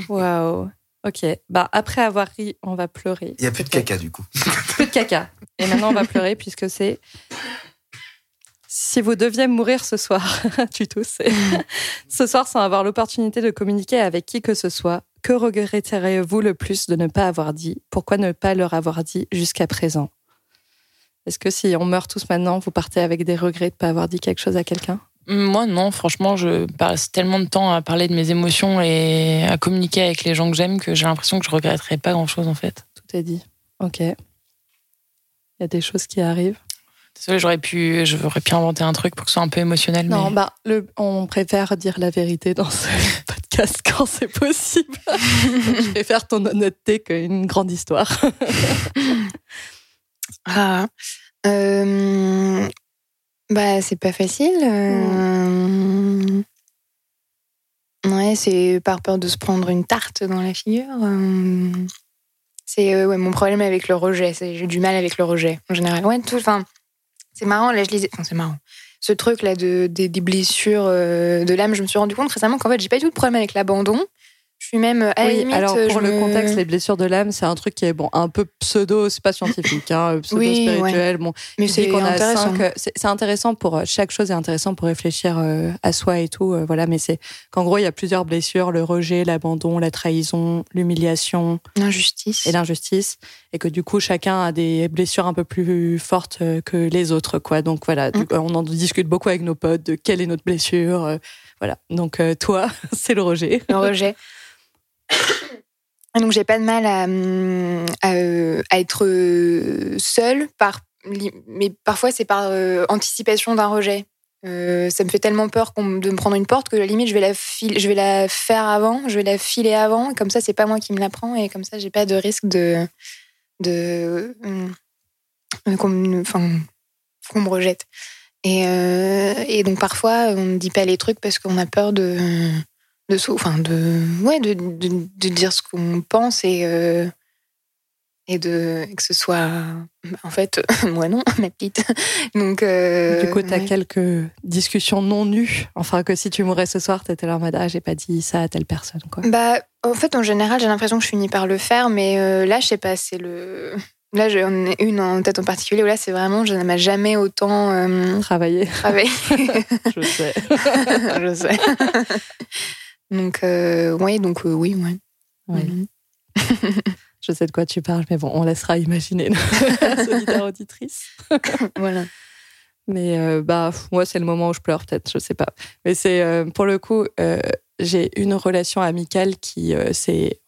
Waouh. Ok, bah après avoir ri, on va pleurer. Il n'y a plus de caca du coup. Plus de caca. Et maintenant on va pleurer puisque c'est... Si vous deviez mourir ce soir, tu tousses. Ce soir, sans avoir l'opportunité de communiquer avec qui que ce soit, que regretterez-vous le plus de ne pas avoir dit ? Pourquoi ne pas leur avoir dit jusqu'à présent ? Est-ce que si on meurt tous maintenant, vous partez avec des regrets de ne pas avoir dit quelque chose à quelqu'un ? Moi, non. Franchement, je passe tellement de temps à parler de mes émotions et à communiquer avec les gens que j'aime que j'ai l'impression que je ne regretterai pas grand-chose, en fait. Tout est dit. Ok. Il y a des choses qui arrivent. Désolée, j'aurais pu inventer un truc pour que ce soit un peu émotionnel. Non, mais... on préfère dire la vérité dans ce podcast quand c'est possible. Je préfère ton honnêteté qu'une grande histoire. Bah, c'est pas facile. Ouais, c'est par peur de se prendre une tarte dans la figure. C'est mon problème avec le rejet. J'ai du mal avec le rejet, en général. Ouais, tout, enfin... C'est marrant, là je lisais. Enfin, c'est marrant. Ce truc-là des blessures de l'âme, je me suis rendu compte récemment qu'en fait, j'ai pas du tout de problème avec l'abandon. Je suis même à la limite. Alors, pour le contexte, les blessures de l'âme, c'est un truc qui est un peu pseudo, c'est pas scientifique, pseudo-spirituel. Ouais. Bon, mais c'est intéressant. C'est intéressant pour. Chaque chose est intéressant pour réfléchir à soi et tout. Voilà, mais c'est qu'en gros, il y a plusieurs blessures: le rejet, l'abandon, la trahison, l'humiliation. L'injustice. Et l'injustice. Et que du coup, chacun a des blessures un peu plus fortes que les autres, quoi. Donc voilà, on en discute beaucoup avec nos potes de quelle est notre blessure. Voilà. Donc toi, c'est le rejet. Le rejet. Donc j'ai pas de mal à être seule, mais parfois c'est par anticipation d'un rejet. Ça me fait tellement peur de me prendre une porte que à la limite je vais la filer avant, comme ça c'est pas moi qui me la prends et comme ça j'ai pas de risque qu'on me rejette. Et donc parfois on ne dit pas les trucs parce qu'on a peur de dire ce qu'on pense et que ce soit en fait moi non ma petite donc du coup t'as quelques discussions non nues que si tu mourais ce soir t'étais là en mode j'ai pas dit ça à telle personne quoi. Bah en fait en général j'ai l'impression que je finis par le faire mais là je sais pas j'en ai une en tête en particulier où là c'est vraiment je ne m'a jamais autant travaillé je sais donc oui. Ouais. Mm-hmm. Je sais de quoi tu parles mais bon on laissera imaginer la solidaire auditrice. Voilà. Mais moi c'est le moment où je pleure peut-être, je sais pas. Mais c'est pour le coup j'ai une relation amicale qui s'est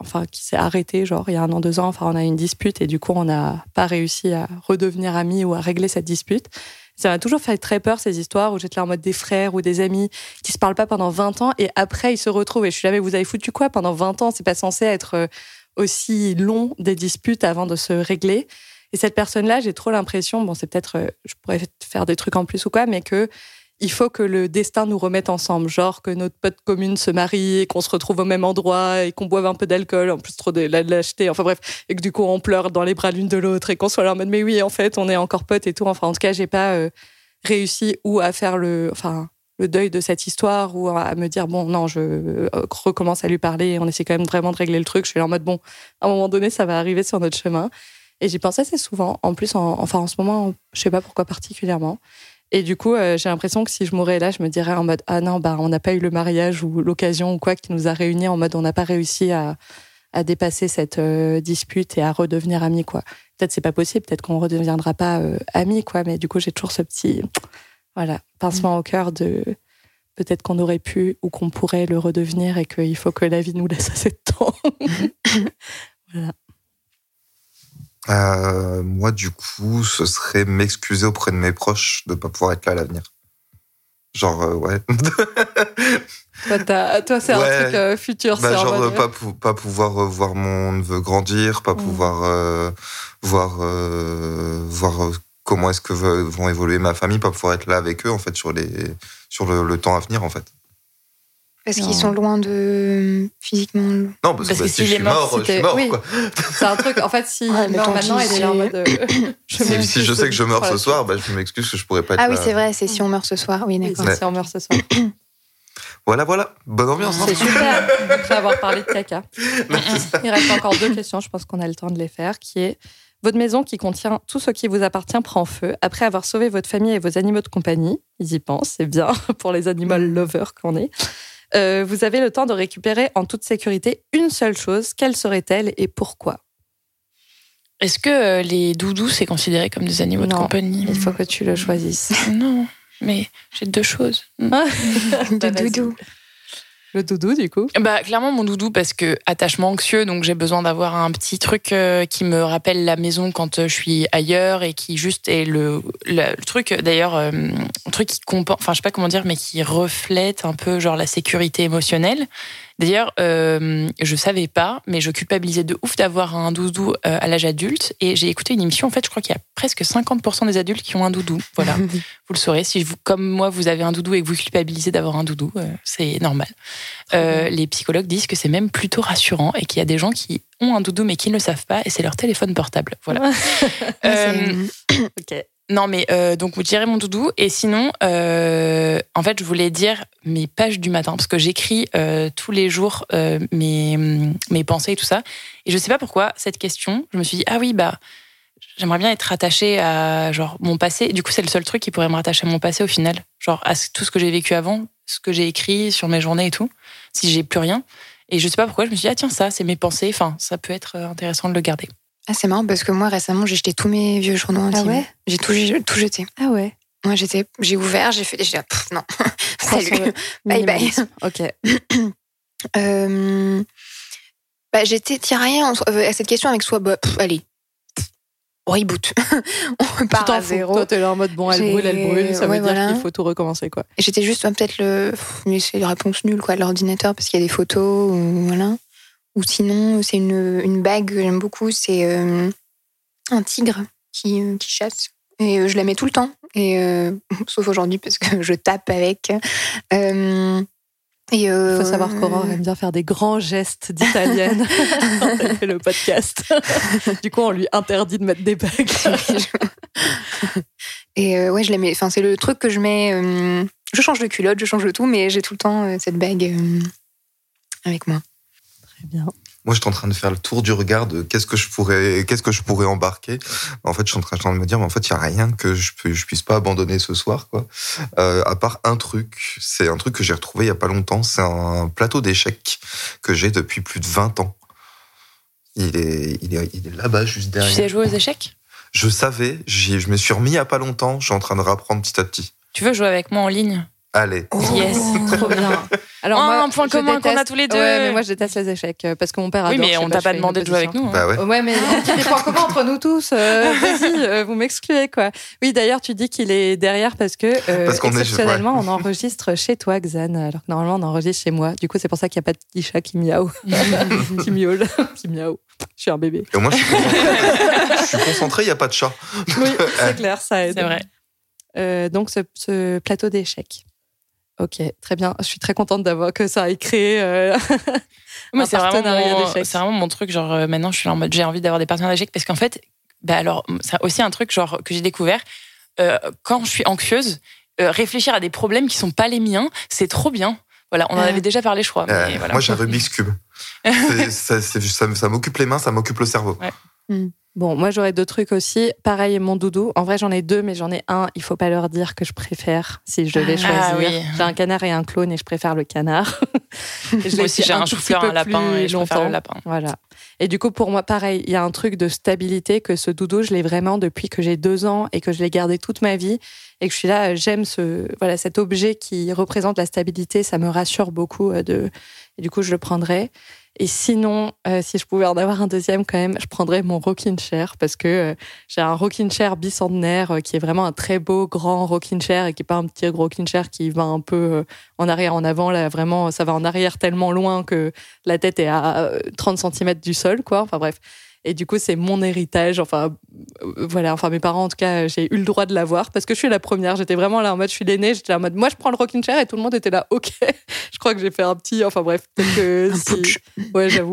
arrêtée genre il y a 1 an, 2 ans. On a eu une dispute et du coup on n'a pas réussi à redevenir amis ou à régler cette dispute. Ça m'a toujours fait très peur, ces histoires où j'étais là en mode des frères ou des amis qui se parlent pas pendant 20 ans et après ils se retrouvent. Et je suis là, mais vous avez foutu quoi pendant 20 ans ? C'est pas censé être aussi long des disputes avant de se régler. Et cette personne-là, j'ai trop l'impression, c'est peut-être, je pourrais faire des trucs en plus ou quoi, mais que il faut que le destin nous remette ensemble. Genre que notre pote commune se marie et qu'on se retrouve au même endroit et qu'on boive un peu d'alcool, en plus trop de lâcheté, et que du coup on pleure dans les bras l'une de l'autre et qu'on soit là en mode mais oui, en fait, on est encore potes et tout. En tout cas, j'ai pas réussi à faire le deuil de cette histoire ou à me dire je recommence à lui parler et on essaie quand même vraiment de régler le truc. Je suis là en mode à un moment donné, ça va arriver sur notre chemin. Et j'y pense assez souvent. En plus, en ce moment, je sais pas pourquoi particulièrement. Et du coup, j'ai l'impression que si je mourais là, je me dirais en mode « Ah non, on n'a pas eu le mariage ou l'occasion ou quoi qui nous a réunis, en mode on n'a pas réussi à, à dépasser cette dispute et à redevenir amis, quoi. Peut-être c'est pas possible, peut-être qu'on redeviendra pas amis, quoi, mais du coup j'ai toujours ce petit voilà, pincement au cœur de peut-être qu'on aurait pu ou qu'on pourrait le redevenir et qu'il faut que la vie nous laisse assez de temps. Voilà. Moi, du coup, ce serait m'excuser auprès de mes proches de ne pas pouvoir être là à l'avenir. Genre, ouais. Toi, c'est ouais. Un truc futur. Bah, genre, pas pouvoir voir mon neveu grandir, pas pouvoir voir comment est-ce que vont évoluer ma famille, pas pouvoir être là avec eux, en fait, sur le temps à venir, en fait. Parce qu'ils sont loin de... physiquement... Non, parce que si je suis mort, je suis mort, oui. Quoi. C'est un truc... En fait, si il meurt maintenant, il est là en mode... Si je sais que je meurs ce soir, bah, je m'excuse que je pourrais pas être là. Ah oui, c'est vrai, c'est si on meurt ce soir. Oui, d'accord. Ouais. Si on meurt ce soir. Voilà. Bonne ambiance. C'est super. Après avoir parlé de caca. Il reste encore 2 questions, je pense qu'on a le temps de les faire, qui est... Votre maison qui contient tout ce qui vous appartient prend feu. Après avoir sauvé votre famille et vos animaux de compagnie, ils y pensent, c'est bien pour les animal lovers qu'on est. Vous avez le temps de récupérer en toute sécurité une seule chose. Quelle serait-elle et pourquoi ? Est-ce que les doudous, c'est considéré comme des animaux de compagnie ? Il faut que tu le choisisses. Non, mais j'ai 2 choses. Deux doudous. Le doudou, du coup ? Bah, clairement, mon doudou, parce que attachement anxieux, donc j'ai besoin d'avoir un petit truc qui me rappelle la maison quand je suis ailleurs et qui juste est le truc, d'ailleurs, un truc qui compense, enfin, je sais pas comment dire, mais qui reflète un peu, genre, la sécurité émotionnelle. D'ailleurs, je savais pas, mais je culpabilisais de ouf d'avoir un doudou à l'âge adulte. Et j'ai écouté une émission, en fait, je crois qu'il y a presque 50% des adultes qui ont un doudou. Voilà, vous le saurez. Si vous, comme moi, vous avez un doudou et que vous culpabilisez d'avoir un doudou, c'est normal. Les psychologues disent que c'est même plutôt rassurant et qu'il y a des gens qui ont un doudou mais qui ne le savent pas et c'est leur téléphone portable. Voilà. Ok. Non, mais donc, vous tirez mon doudou. Et sinon, en fait, je voulais dire mes pages du matin, parce que j'écris tous les jours mes pensées et tout ça. Et je sais pas pourquoi, cette question, je me suis dit, ah oui, bah, j'aimerais bien être rattachée à genre, mon passé. Du coup, c'est le seul truc qui pourrait me rattacher à mon passé au final. Genre, à tout ce que j'ai vécu avant, ce que j'ai écrit sur mes journées et tout, si j'ai plus rien. Et je sais pas pourquoi, je me suis dit, ah tiens, ça, c'est mes pensées. Enfin, ça peut être intéressant de le garder. Ah, c'est marrant parce que moi récemment j'ai jeté tous mes vieux journaux intimes. Ah ouais ? J'ai tout jeté. Ah ouais. Moi j'ai ouvert, j'ai fait, j'ai dit pff, non. Salut. Bye. Ok. Bah j'étais tirée à cette question avec soi. Bah, allez. On reboot. On repart à zéro. Toi t'es là en mode bon elle brûle, ça veut dire voilà. Qu'il faut tout recommencer quoi. Et j'étais juste peut-être mais c'est une réponse nulle quoi de l'ordinateur parce qu'il y a des photos ou voilà. Ou sinon, c'est une bague que j'aime beaucoup, c'est un tigre qui chasse. Et je la mets tout le temps, et, sauf aujourd'hui parce que je tape avec. Il faut savoir qu'Aurore aime bien faire des grands gestes d'italienne quand elle fait le podcast. Du coup, on lui interdit de mettre des bagues. Et ouais, je la mets. Enfin, c'est le truc que je mets. Je change de culotte, je change de tout, mais j'ai tout le temps cette bague avec moi. Bien. Moi, je suis en train de faire le tour du regard de qu'est-ce que je pourrais embarquer. En fait, je suis en train de me dire, mais en fait, il n'y a rien que je puisse pas abandonner ce soir, quoi. À part un truc. C'est un truc que j'ai retrouvé il n'y a pas longtemps. C'est un plateau d'échecs que j'ai depuis plus de 20 ans. Il est là-bas, juste derrière. Tu sais jouer aux échecs ? Je savais. Je me suis remis il n'y a pas longtemps. Je suis en train de réapprendre petit à petit. Tu veux jouer avec moi en ligne ? Allez. Oh, yes, trop bien. Alors, moi, un point commun qu'on a tous les deux. Ouais, mais moi, je déteste les échecs parce que mon père adore. Oui, mais on t'a pas demandé de jouer avec nous. Hein. Bah ouais. Ouais, mais il y a des points communs entre nous tous. Vas-y, vous m'excluez, quoi. Oui, d'ailleurs, tu dis qu'il est derrière parce qu'on exceptionnellement, on enregistre chez toi, Xan, alors que normalement, on enregistre chez moi. Du coup, c'est pour ça qu'il n'y a pas de petit chat qui miaule. Qui miaule. Je suis un bébé. Et au moins, je suis concentrée, il n'y a pas de chat. Oui, c'est clair, ça aide. C'est vrai. Donc, ce plateau d'échecs. Ok, très bien. Je suis très contente d'avoir que ça ait créé un partenariat d'échecs. C'est vraiment mon truc. Genre, maintenant, je suis en mode j'ai envie d'avoir des partenariats d'échecs parce qu'en fait, bah alors, c'est aussi un truc genre que j'ai découvert quand je suis anxieuse. Réfléchir à des problèmes qui sont pas les miens, c'est trop bien. Voilà, on en avait déjà parlé, je crois. Mais voilà. Moi, j'ai un Rubik's Cube. Ça m'occupe les mains, ça m'occupe le cerveau. Ouais. Mm. Bon, moi, j'aurais 2 trucs aussi. Pareil, mon doudou. En vrai, j'en ai 2, mais j'en ai un. Il faut pas leur dire que je préfère, si je devais choisir. Oui. J'ai un canard et un clone et je préfère le canard. Moi aussi, j'ai un chou-fleur, un lapin, et je préfère le lapin. Voilà. Et du coup, pour moi, pareil, il y a un truc de stabilité que ce doudou, je l'ai vraiment depuis que j'ai 2 ans et que je l'ai gardé toute ma vie. Et que je suis là, j'aime cet objet qui représente la stabilité, ça me rassure beaucoup. Et du coup, je le prendrais. Et sinon, si je pouvais en avoir un deuxième quand même, je prendrais mon rocking chair parce que j'ai un rocking chair bicentenaire qui est vraiment un très beau grand rocking chair et qui n'est pas un petit rocking chair qui va un peu en arrière, en avant. Là, vraiment, ça va en arrière tellement loin que la tête est à 30 cm du sol, quoi. Enfin bref. Et du coup, c'est mon héritage. Enfin, voilà. Enfin, mes parents, en tout cas, j'ai eu le droit de l'avoir parce que je suis la première. J'étais vraiment là en mode, je suis l'aînée. J'étais là en mode, moi, je prends le rocking chair et tout le monde était là, ok. Je crois que j'ai fait un petit. Enfin, bref. Un putsch. Ouais, j'avoue.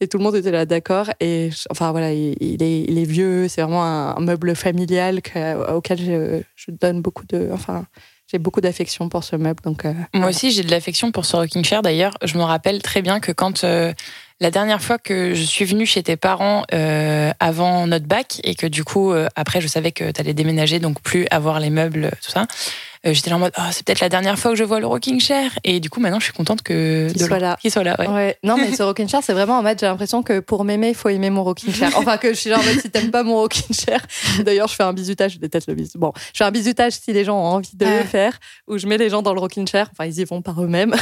Et tout le monde était là, d'accord. Et enfin, voilà, il est vieux. C'est vraiment un meuble familial auquel je donne beaucoup de. Enfin. J'ai beaucoup d'affection pour ce meuble. Donc, moi aussi, j'ai de l'affection pour ce rocking chair. D'ailleurs, je me rappelle très bien que quand la dernière fois que je suis venue chez tes parents avant notre bac et que du coup, après, je savais que t'allais déménager, donc plus avoir les meubles, tout ça, j'étais là en mode, oh, c'est peut-être la dernière fois que je vois le rocking chair. Et du coup, maintenant, je suis contente qu'il soit là. Ouais. Non, mais ce rocking chair, c'est vraiment en mode, j'ai l'impression que pour m'aimer, il faut aimer mon rocking chair. Enfin, que je suis là en mode, si t'aimes pas mon rocking chair. D'ailleurs, je fais un bizutage, je déteste le bizutage. Bon, je fais un bizutage si les gens ont envie de le faire, où je mets les gens dans le rocking chair. Enfin, ils y vont par eux-mêmes.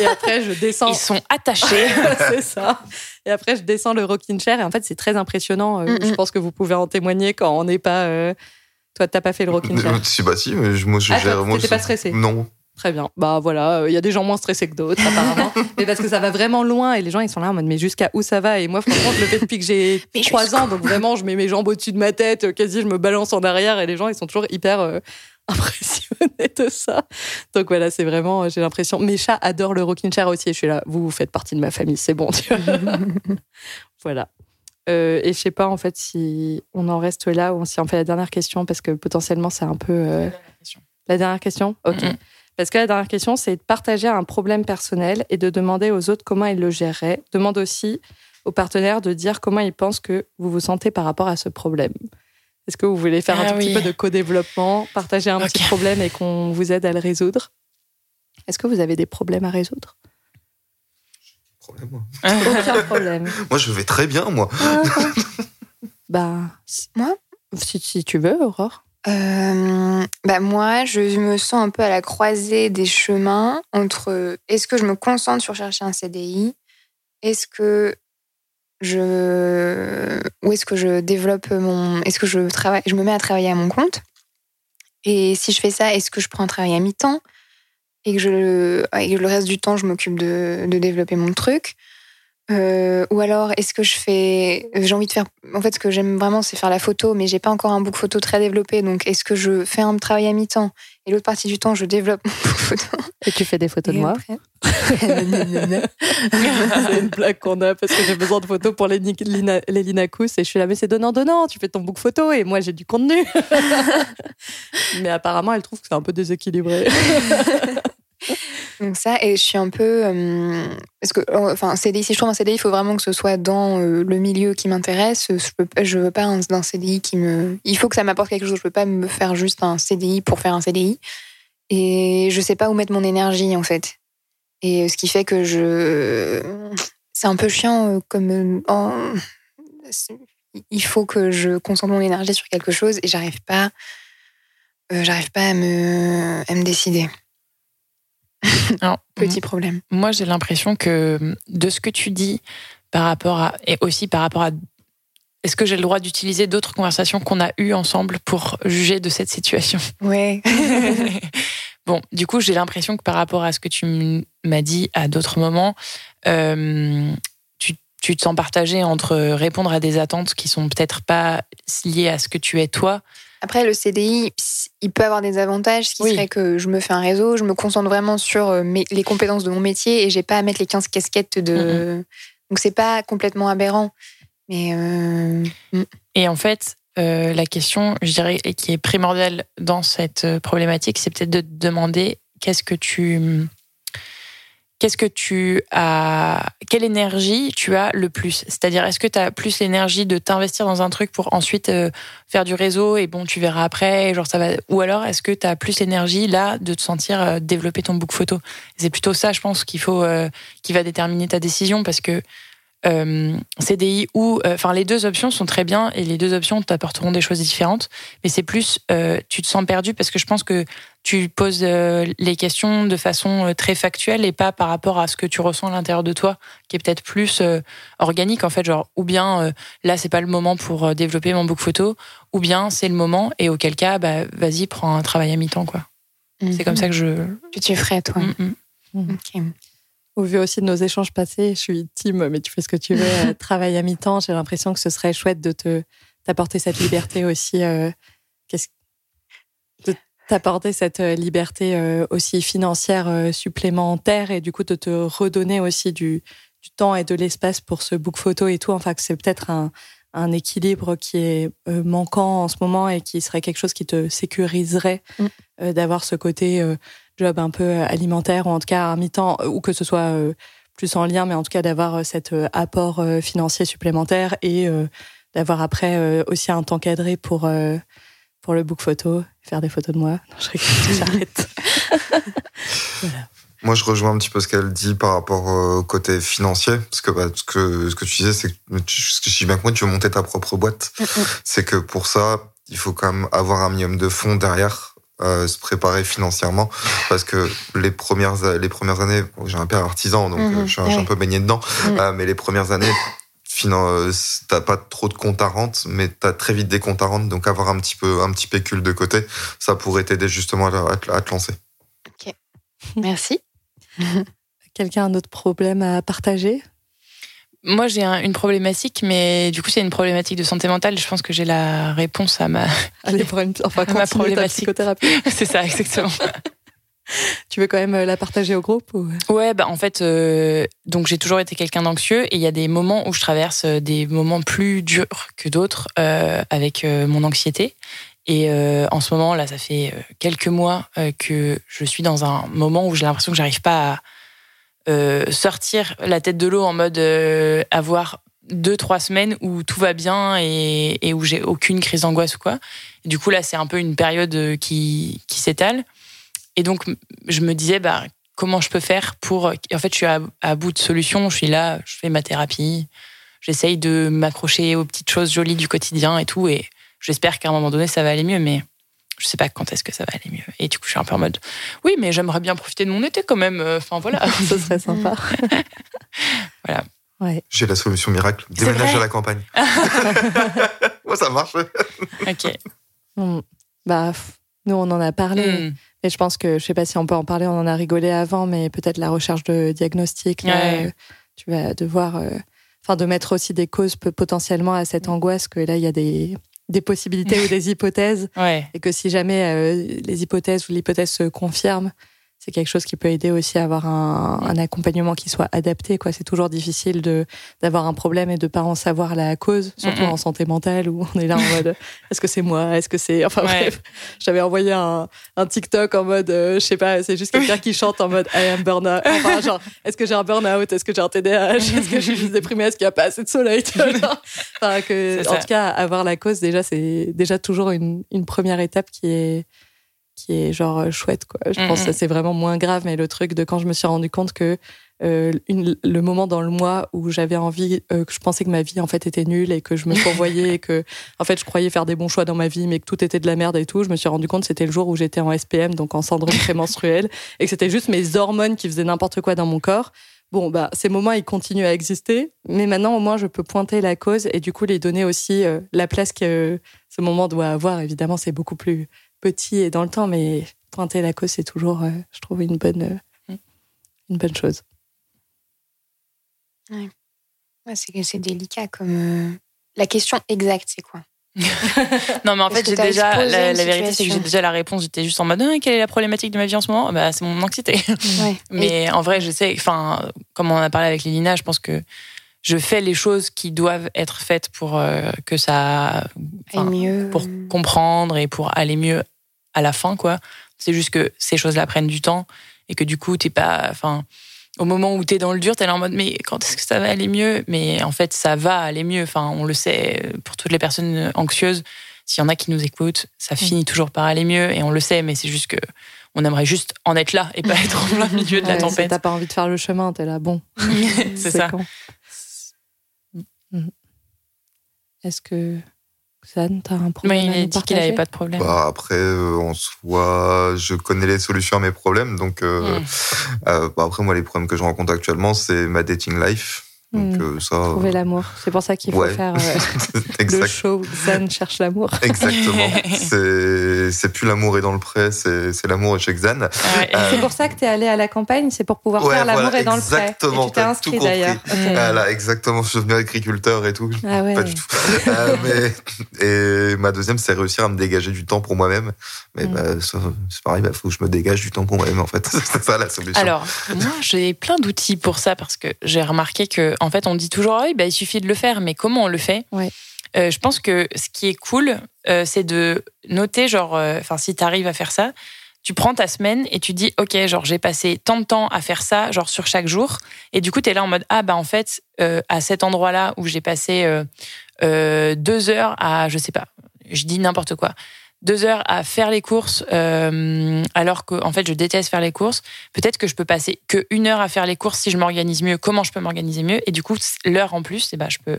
Et après, je descends. Ils sont attachés. C'est ça. Et après, je descends le rocking chair. Et en fait, c'est très impressionnant. Je pense que vous pouvez en témoigner quand on n'est pas. Toi, t'as pas fait le rocking chair? Si, mais moi, je gère. T'étais pas stressée? Non. Très bien. Bah voilà, il y a des gens moins stressés que d'autres, apparemment. Mais parce que ça va vraiment loin et les gens, ils sont là en mode, mais jusqu'à où ça va? Et moi, franchement, je le fais depuis que j'ai 3 ans. Donc vraiment, je mets mes jambes au-dessus de ma tête, quasi, je me balance en arrière et les gens, ils sont toujours hyper impressionnés de ça. Donc voilà, c'est vraiment, j'ai l'impression. Mes chats adorent le rocking chair aussi. Et je suis là, vous faites partie de ma famille, c'est bon, tu vois. Voilà. Et je sais pas en fait si on en reste là ou si on fait la dernière question parce que potentiellement c'est un peu la dernière question. Ok. Mm-hmm. Parce que la dernière question c'est de partager un problème personnel et de demander aux autres comment ils le géreraient. Demande aussi aux partenaires de dire comment ils pensent que vous vous sentez par rapport à ce problème. Est-ce que vous voulez faire un petit peu de co-développement, partager un petit problème et qu'on vous aide à le résoudre? Est-ce que vous avez des problèmes à résoudre? Aucun problème. Moi, je vais très bien, moi. Bah, moi, si tu veux, Aurore. Bah moi, je me sens un peu à la croisée des chemins entre est-ce que je me concentre sur chercher un CDI, est-ce que je me mets à travailler à mon compte, et si je fais ça, est-ce que je prends un travail à mi-temps? Et que le reste du temps, je m'occupe de développer mon truc. Ou alors, est-ce que j'ai envie de faire... En fait, ce que j'aime vraiment, c'est faire la photo, mais j'ai pas encore un book photo très développé. Donc, est-ce que je fais un travail à mi-temps et l'autre partie du temps, je développe mon book photo? Et tu fais des photos de moi C'est une blague qu'on a parce que j'ai besoin de photos pour Lelina Kous et je suis là, mais c'est donnant, tu fais ton book photo et moi j'ai du contenu. Mais apparemment, elle trouve que c'est un peu déséquilibré. Donc ça, et je suis un peu... parce que, enfin, CDI, si je trouve un CDI, il faut vraiment que ce soit dans le milieu qui m'intéresse. Je veux pas un CDI qui me... Il faut que ça m'apporte quelque chose. Je peux pas me faire juste un CDI pour faire un CDI. Et je sais pas où mettre mon énergie, en fait. Et ce qui fait que c'est un peu chiant, il faut que je concentre mon énergie sur quelque chose et j'arrive pas à me décider. Alors, petit problème. Moi, j'ai l'impression que de ce que tu dis par rapport à, et aussi par rapport à, est-ce que j'ai le droit d'utiliser d'autres conversations qu'on a eues ensemble pour juger de cette situation? Ouais. Bon, du coup, j'ai l'impression que par rapport à ce que tu m'as dit à d'autres moments, tu te sens partagée entre répondre à des attentes qui sont peut-être pas liées à ce que tu es toi. Après, le CDI, il peut avoir des avantages, ce qui serait que je me fais un réseau, je me concentre vraiment sur les compétences de mon métier et j'ai pas à mettre les 15 casquettes de... Donc, c'est pas complètement aberrant. Mais Et en fait, la question, je dirais, qui est primordiale dans cette problématique, c'est peut-être de te demander qu'est-ce que tu... qu'est-ce que tu as, quelle énergie tu as le plus? C'est-à-dire, est-ce que tu as plus l'énergie de t'investir dans un truc pour ensuite faire du réseau et bon, tu verras après, genre ça va, ou alors est-ce que tu as plus l'énergie là de te sentir développer ton book photo? C'est plutôt ça, je pense, qu'il faut, qui va déterminer ta décision, parce que CDI ou, enfin, les deux options sont très bien et les deux options t'apporteront des choses différentes, mais c'est plus, tu te sens perdu parce que je pense que tu poses les questions de façon très factuelle et pas par rapport à ce que tu ressens à l'intérieur de toi, qui est peut-être plus organique en fait, genre ou bien là c'est pas le moment pour développer mon book photo, ou bien c'est le moment et auquel cas bah vas-y prends un travail à mi-temps quoi. Mm-hmm. C'est comme ça que tu ferais toi. Mm-hmm. Mm-hmm. OK. Au vu aussi de nos échanges passés, je suis team, mais tu fais ce que tu veux, travail à mi-temps, j'ai l'impression que ce serait chouette de t'apporter cette liberté aussi t'apporter cette liberté aussi financière supplémentaire et du coup de te redonner aussi du temps et de l'espace pour ce book photo et tout. Enfin, que c'est peut-être un équilibre qui est manquant en ce moment et qui serait quelque chose qui te sécuriserait d'avoir ce côté job un peu alimentaire ou en tout cas à mi-temps, ou que ce soit plus en lien, mais en tout cas d'avoir cet apport financier supplémentaire et d'avoir après aussi un temps cadré pour le book photo, faire des photos de moi. Non, je rigole, j'arrête. Voilà. Moi, je rejoins un petit peu ce qu'elle dit par rapport au côté financier, parce que bah, ce que tu disais, c'est que je dis bien que moi, tu veux monter ta propre boîte. C'est que pour ça, il faut quand même avoir un minimum de fonds derrière, se préparer financièrement, parce que les premières années, bon, j'ai un père artisan, donc je suis un peu baigné dedans, mais les premières années... t'as pas trop de comptes à rente, mais t'as très vite des comptes à rente, donc avoir un petit pécule de côté, ça pourrait t'aider justement à te lancer. Ok, merci. Quelqu'un a un autre problème à partager? Moi, j'ai une problématique, mais du coup, c'est une problématique de santé mentale. Je pense que j'ai la réponse à ma problématique. C'est ça, exactement. Tu veux quand même la partager au groupe ou... Ouais, bah en fait, donc j'ai toujours été quelqu'un d'anxieux et il y a des moments où je traverse des moments plus durs que d'autres avec mon anxiété. Et en ce moment, là, ça fait quelques mois que je suis dans un moment où j'ai l'impression que j'arrive pas à sortir la tête de l'eau en mode avoir 2-3 semaines où tout va bien et où j'ai aucune crise d'angoisse ou quoi. Et du coup, là, c'est un peu une période qui s'étale. Et donc, je me disais, bah, comment je peux faire pour... En fait, je suis à bout de solutions. Je suis là, je fais ma thérapie. J'essaye de m'accrocher aux petites choses jolies du quotidien et tout. Et j'espère qu'à un moment donné, ça va aller mieux. Mais je sais pas quand est-ce que ça va aller mieux. Et du coup, je suis un peu en mode, oui, mais j'aimerais bien profiter de mon été quand même. Enfin, voilà. Ça serait sympa. Voilà. Ouais. J'ai la solution miracle. Déménage à la campagne. Moi, ça marche. OK. Bah, nous, on en a parlé. Et je pense que, je sais pas si on peut en parler, on en a rigolé avant, mais peut-être la recherche de diagnostic, là, tu vas devoir, enfin, de mettre aussi des causes potentiellement à cette angoisse, que là, il y a des possibilités ou des hypothèses, et que si jamais les hypothèses ou l'hypothèse se confirme, c'est quelque chose qui peut aider aussi à avoir un accompagnement qui soit adapté, quoi. C'est toujours difficile d'avoir un problème et de pas en savoir la cause, surtout en santé mentale où on est là en mode est-ce que c'est moi, est-ce que c'est... Enfin bref, j'avais envoyé un TikTok en mode je sais pas, c'est juste quelqu'un qui chante en mode I am burn-out. Enfin genre, est-ce que j'ai un burn-out, est-ce que j'ai un TDAH, est-ce que je suis juste déprimée, est-ce qu'il y a pas assez de soleil, enfin que, en tout cas, avoir la cause déjà, c'est déjà toujours une première étape qui est genre chouette, quoi. Je pense que c'est vraiment moins grave, mais le truc de quand je me suis rendu compte que le moment dans le mois où j'avais envie, que je pensais que ma vie en fait était nulle et que je me fourvoyais et que en fait je croyais faire des bons choix dans ma vie mais que tout était de la merde et tout, je me suis rendu compte que c'était le jour où j'étais en SPM, donc en syndrome prémenstruel, et que c'était juste mes hormones qui faisaient n'importe quoi dans mon corps. Bon, bah, ces moments, ils continuent à exister, mais maintenant, au moins, je peux pointer la cause et du coup, les donner aussi la place que ce moment doit avoir. Évidemment, c'est beaucoup plus petit et dans le temps, mais pointer la cause, c'est toujours, je trouve, une bonne chose. Ouais. Ouais, c'est délicat comme... La question exacte, c'est quoi? Non, mais en fait, j'ai déjà... La vérité, c'est que j'ai déjà la réponse. J'étais juste en mode, quelle est la problématique de ma vie en ce moment? Bah, c'est mon anxiété. Ouais. Mais en vrai, je sais... Enfin, comme on a parlé avec Lelina, je pense que je fais les choses qui doivent être faites pour que ça... mieux. Pour comprendre et pour aller mieux à la fin, quoi. C'est juste que ces choses-là prennent du temps et que du coup, t'es pas... Enfin, au moment où t'es dans le dur, t'es là en mode mais quand est-ce que ça va aller mieux? Mais en fait, ça va aller mieux. Enfin, on le sait, pour toutes les personnes anxieuses, s'il y en a qui nous écoutent, ça finit toujours par aller mieux et on le sait, mais c'est juste que on aimerait juste en être là et pas être en plein milieu de la tempête. T'as pas envie de faire le chemin, t'es là, bon. c'est ça. Con. Est-ce que Xan, t'as un problème? Oui, il a dit qu'il n'avait pas de problème. Bah après, en soi, je connais les solutions à mes problèmes. Donc, bah après, moi, les problèmes que je rencontre actuellement, c'est ma dating life. Donc, ça, trouver l'amour. C'est pour ça qu'il faut faire le show Xan cherche l'amour. Exactement. C'est plus l'amour est dans le pré, c'est l'amour est chez Xan. C'est pour ça que t'es allé à la campagne, c'est pour pouvoir faire l'amour est dans le pré. Exactement. Tu t'es inscrit d'ailleurs. Okay. Voilà, exactement. Je suis devenu agriculteur et tout. Ah ouais. Pas du tout. Et ma deuxième, c'est réussir à me dégager du temps pour moi-même. Mais ça, c'est pareil, faut que je me dégage du temps pour moi-même en fait. C'est ça la solution. Alors, moi, j'ai plein d'outils pour ça parce que j'ai remarqué que en fait, on dit toujours « oui, bah, il suffit de le faire », mais comment on le fait ? Je pense que ce qui est cool, c'est de noter, genre, si t'arrives à faire ça, tu prends ta semaine et tu dis « ok, genre, j'ai passé tant de temps à faire ça, genre sur chaque jour », et du coup, t'es là en mode « ah, bah en fait, à cet endroit-là où j'ai passé 2 heures à, je sais pas, je dis n'importe quoi », 2 heures à faire les courses, alors que en fait je déteste faire les courses. Peut-être que je peux passer que 1 heure à faire les courses si je m'organise mieux. Comment je peux m'organiser mieux ? Et du coup, l'heure en plus, je peux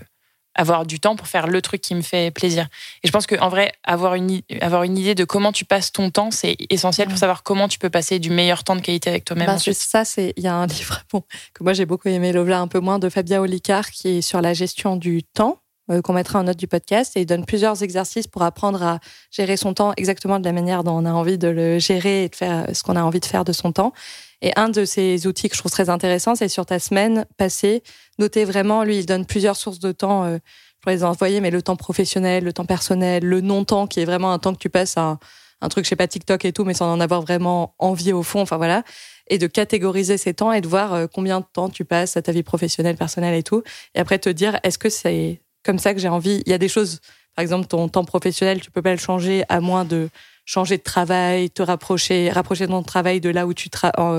avoir du temps pour faire le truc qui me fait plaisir. Et je pense qu'en vrai, avoir une idée de comment tu passes ton temps, c'est essentiel pour savoir comment tu peux passer du meilleur temps de qualité avec toi-même. Il y a un livre que moi j'ai beaucoup aimé, Lovla un peu moins, de Fabia Olicard, qui est sur la gestion du temps, qu'on mettra en note du podcast, et il donne plusieurs exercices pour apprendre à gérer son temps exactement de la manière dont on a envie de le gérer et de faire ce qu'on a envie de faire de son temps. Et un de ces outils que je trouve très intéressant, c'est sur ta semaine passée, noter vraiment, lui il donne plusieurs sources de temps, je pourrais les envoyer, mais le temps professionnel, le temps personnel, le non-temps qui est vraiment un temps que tu passes à un truc, je sais pas, TikTok et tout, mais sans en avoir vraiment envie au fond, enfin voilà. Et de catégoriser ces temps et de voir combien de temps tu passes à ta vie professionnelle, personnelle et tout. Et après te dire, est-ce que c'est comme ça que j'ai envie. Il y a des choses, par exemple, ton temps professionnel, tu peux pas le changer à moins de changer de travail, te rapprocher ton travail de là où tu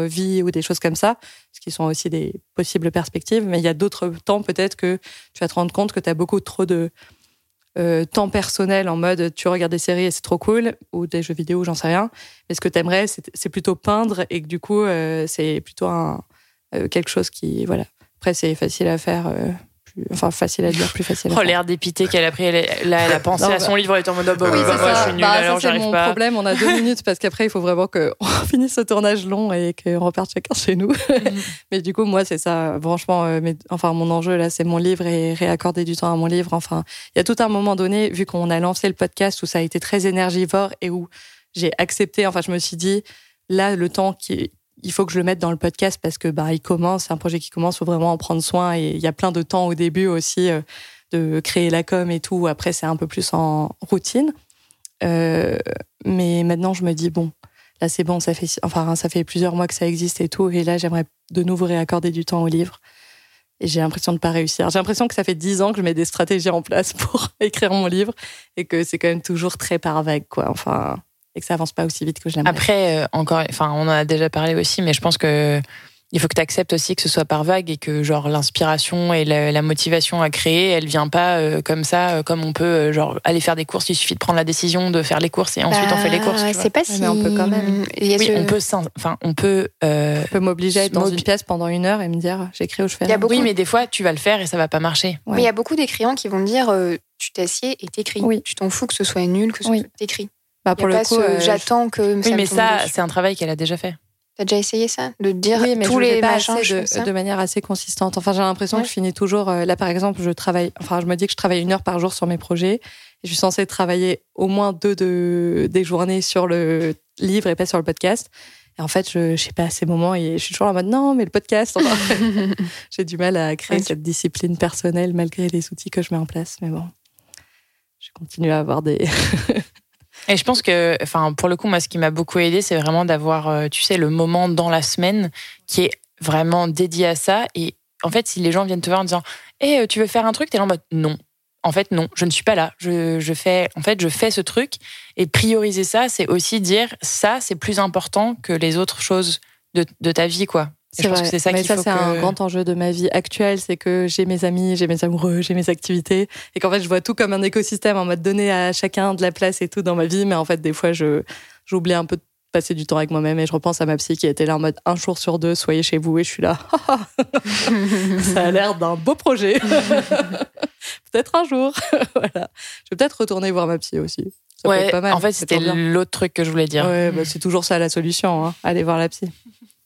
vis ou des choses comme ça, ce qui sont aussi des possibles perspectives. Mais il y a d'autres temps, peut-être, que tu vas te rendre compte que tu as beaucoup trop de temps personnel en mode tu regardes des séries et c'est trop cool, ou des jeux vidéo, j'en sais rien. Mais ce que tu aimerais, c'est plutôt peindre et que du coup, c'est plutôt quelque chose qui. Voilà. Après, c'est facile à faire. Facile à dire, plus facile à faire. L'air dépité qu'elle a pris, elle a pensé à son livre, elle est en mode « oui, c'est ça, je suis nulle, alors j'arrive pas ». C'est mon problème, on a 2 minutes, parce qu'après, il faut vraiment qu'on finisse ce tournage long et qu'on reparte chacun chez nous. Mais du coup, moi, c'est ça, franchement, mon enjeu, là, c'est mon livre et réaccorder du temps à mon livre. Enfin, il y a tout un moment donné, vu qu'on a lancé le podcast, où ça a été très énergivore et où j'ai accepté, je me suis dit, là, le temps il faut que je le mette dans le podcast parce que il commence, c'est un projet qui commence, il faut vraiment en prendre soin et il y a plein de temps au début aussi de créer la com et tout. Après, c'est un peu plus en routine. Mais maintenant, je me dis, bon, là, c'est bon, ça fait plusieurs mois que ça existe et tout. Et là, j'aimerais de nouveau réaccorder du temps au livre. Et j'ai l'impression de ne pas réussir. J'ai l'impression que ça fait 10 ans que je mets des stratégies en place pour écrire mon livre et que c'est quand même toujours très par vague, quoi. Enfin... et que ça avance pas aussi vite que je l'aimerais. Après, on en a déjà parlé aussi, mais je pense que il faut que tu acceptes aussi que ce soit par vague et que genre l'inspiration et la motivation à créer, elle vient pas comme ça, comme on peut aller faire des courses. Il suffit de prendre la décision de faire les courses et ensuite on fait les courses. Tu c'est vois. Pas si. Mais on peut quand même. On peut m'obliger à être dans une pièce pendant 1 heure et me dire j'écris ou je fais rien. Oui, mais des fois tu vas le faire et ça va pas marcher. Ouais. Mais il y a beaucoup d'écrivains qui vont me dire tu t'assieds et t'écris. Oui. Tu t'en fous que ce soit nul, que ce soit t'écris. Pour le coup, j'attends que. Oui, mais ça, c'est un travail qu'elle a déjà fait. T'as déjà essayé ça, de dire tous les machins de manière assez consistante. Enfin, j'ai l'impression que je finis toujours. Là, par exemple, je me dis que je travaille 1 heure par jour sur mes projets. Je suis censée travailler au moins 2 des journées sur le livre et pas sur le podcast. Et en fait, je sais pas, à ces moments, et je suis toujours en mode non, mais le podcast. J'ai du mal à créer cette discipline personnelle malgré les outils que je mets en place. Mais bon, je continue à avoir des. Et je pense que, pour le coup, moi, ce qui m'a beaucoup aidée, c'est vraiment d'avoir, le moment dans la semaine qui est vraiment dédié à ça. Et en fait, si les gens viennent te voir en disant « hey, tu veux faire un truc ?» t'es là en mode « non ». En fait, non, je ne suis pas là. Je fais ce truc. Et prioriser ça, c'est aussi dire « ça, c'est plus important que les autres choses de ta vie, quoi ». Je pense que c'est ça qu'il faut. Mais ça, c'est un grand enjeu de ma vie actuelle, c'est que j'ai mes amis, j'ai mes amoureux, j'ai mes activités, et qu'en fait, je vois tout comme un écosystème en mode donner à chacun de la place et tout dans ma vie. Mais en fait, des fois, j'oublie un peu de passer du temps avec moi-même, et je repense à ma psy qui était là en mode un jour sur deux, soyez chez vous, et je suis là. Ça a l'air d'un beau projet. Peut-être un jour. Voilà. Je vais peut-être retourner voir ma psy aussi. Ça peut être pas mal. En fait, c'était l'autre truc que je voulais dire. Ouais, bah, c'est toujours ça la solution, hein. Aller voir la psy.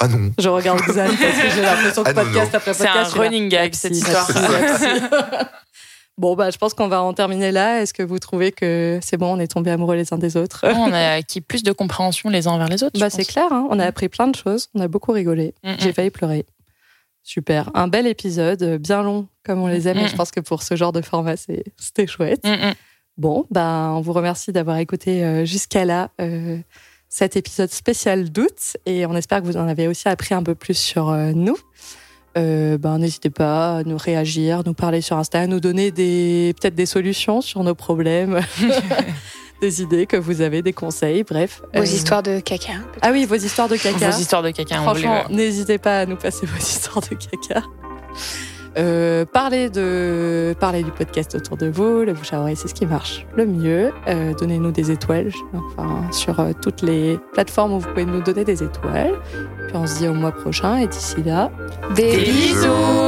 Ah non. Je regarde Xan parce que j'ai l'impression que podcast après podcast. C'est un running gag, cette histoire. Bon, bah, je pense qu'on va en terminer là. Est-ce que vous trouvez que c'est bon, on est tombés amoureux les uns des autres? On a acquis plus de compréhension les uns envers les autres. Bah, c'est clair, hein. On a appris plein de choses. On a beaucoup rigolé. J'ai failli pleurer. Super. Un bel épisode, bien long, comme on les aime. Et je pense que pour ce genre de format, c'était chouette. Bon, bah, on vous remercie d'avoir écouté jusqu'à là. Cet épisode spécial d'août, et on espère que vous en avez aussi appris un peu plus sur nous. N'hésitez pas à nous réagir, nous parler sur Insta, nous donner peut-être des solutions sur nos problèmes, des idées que vous avez, des conseils, bref. Vos histoires de caca. Peut-être. Ah oui, vos histoires de caca. Vos histoires de caca. Franchement, n'hésitez pas à nous passer vos histoires de caca. Parler du podcast autour de vous, le bouche à oreille, c'est ce qui marche le mieux. Donnez-nous des étoiles, sur toutes les plateformes où vous pouvez nous donner des étoiles. Puis on se dit au mois prochain, et d'ici là, des bisous.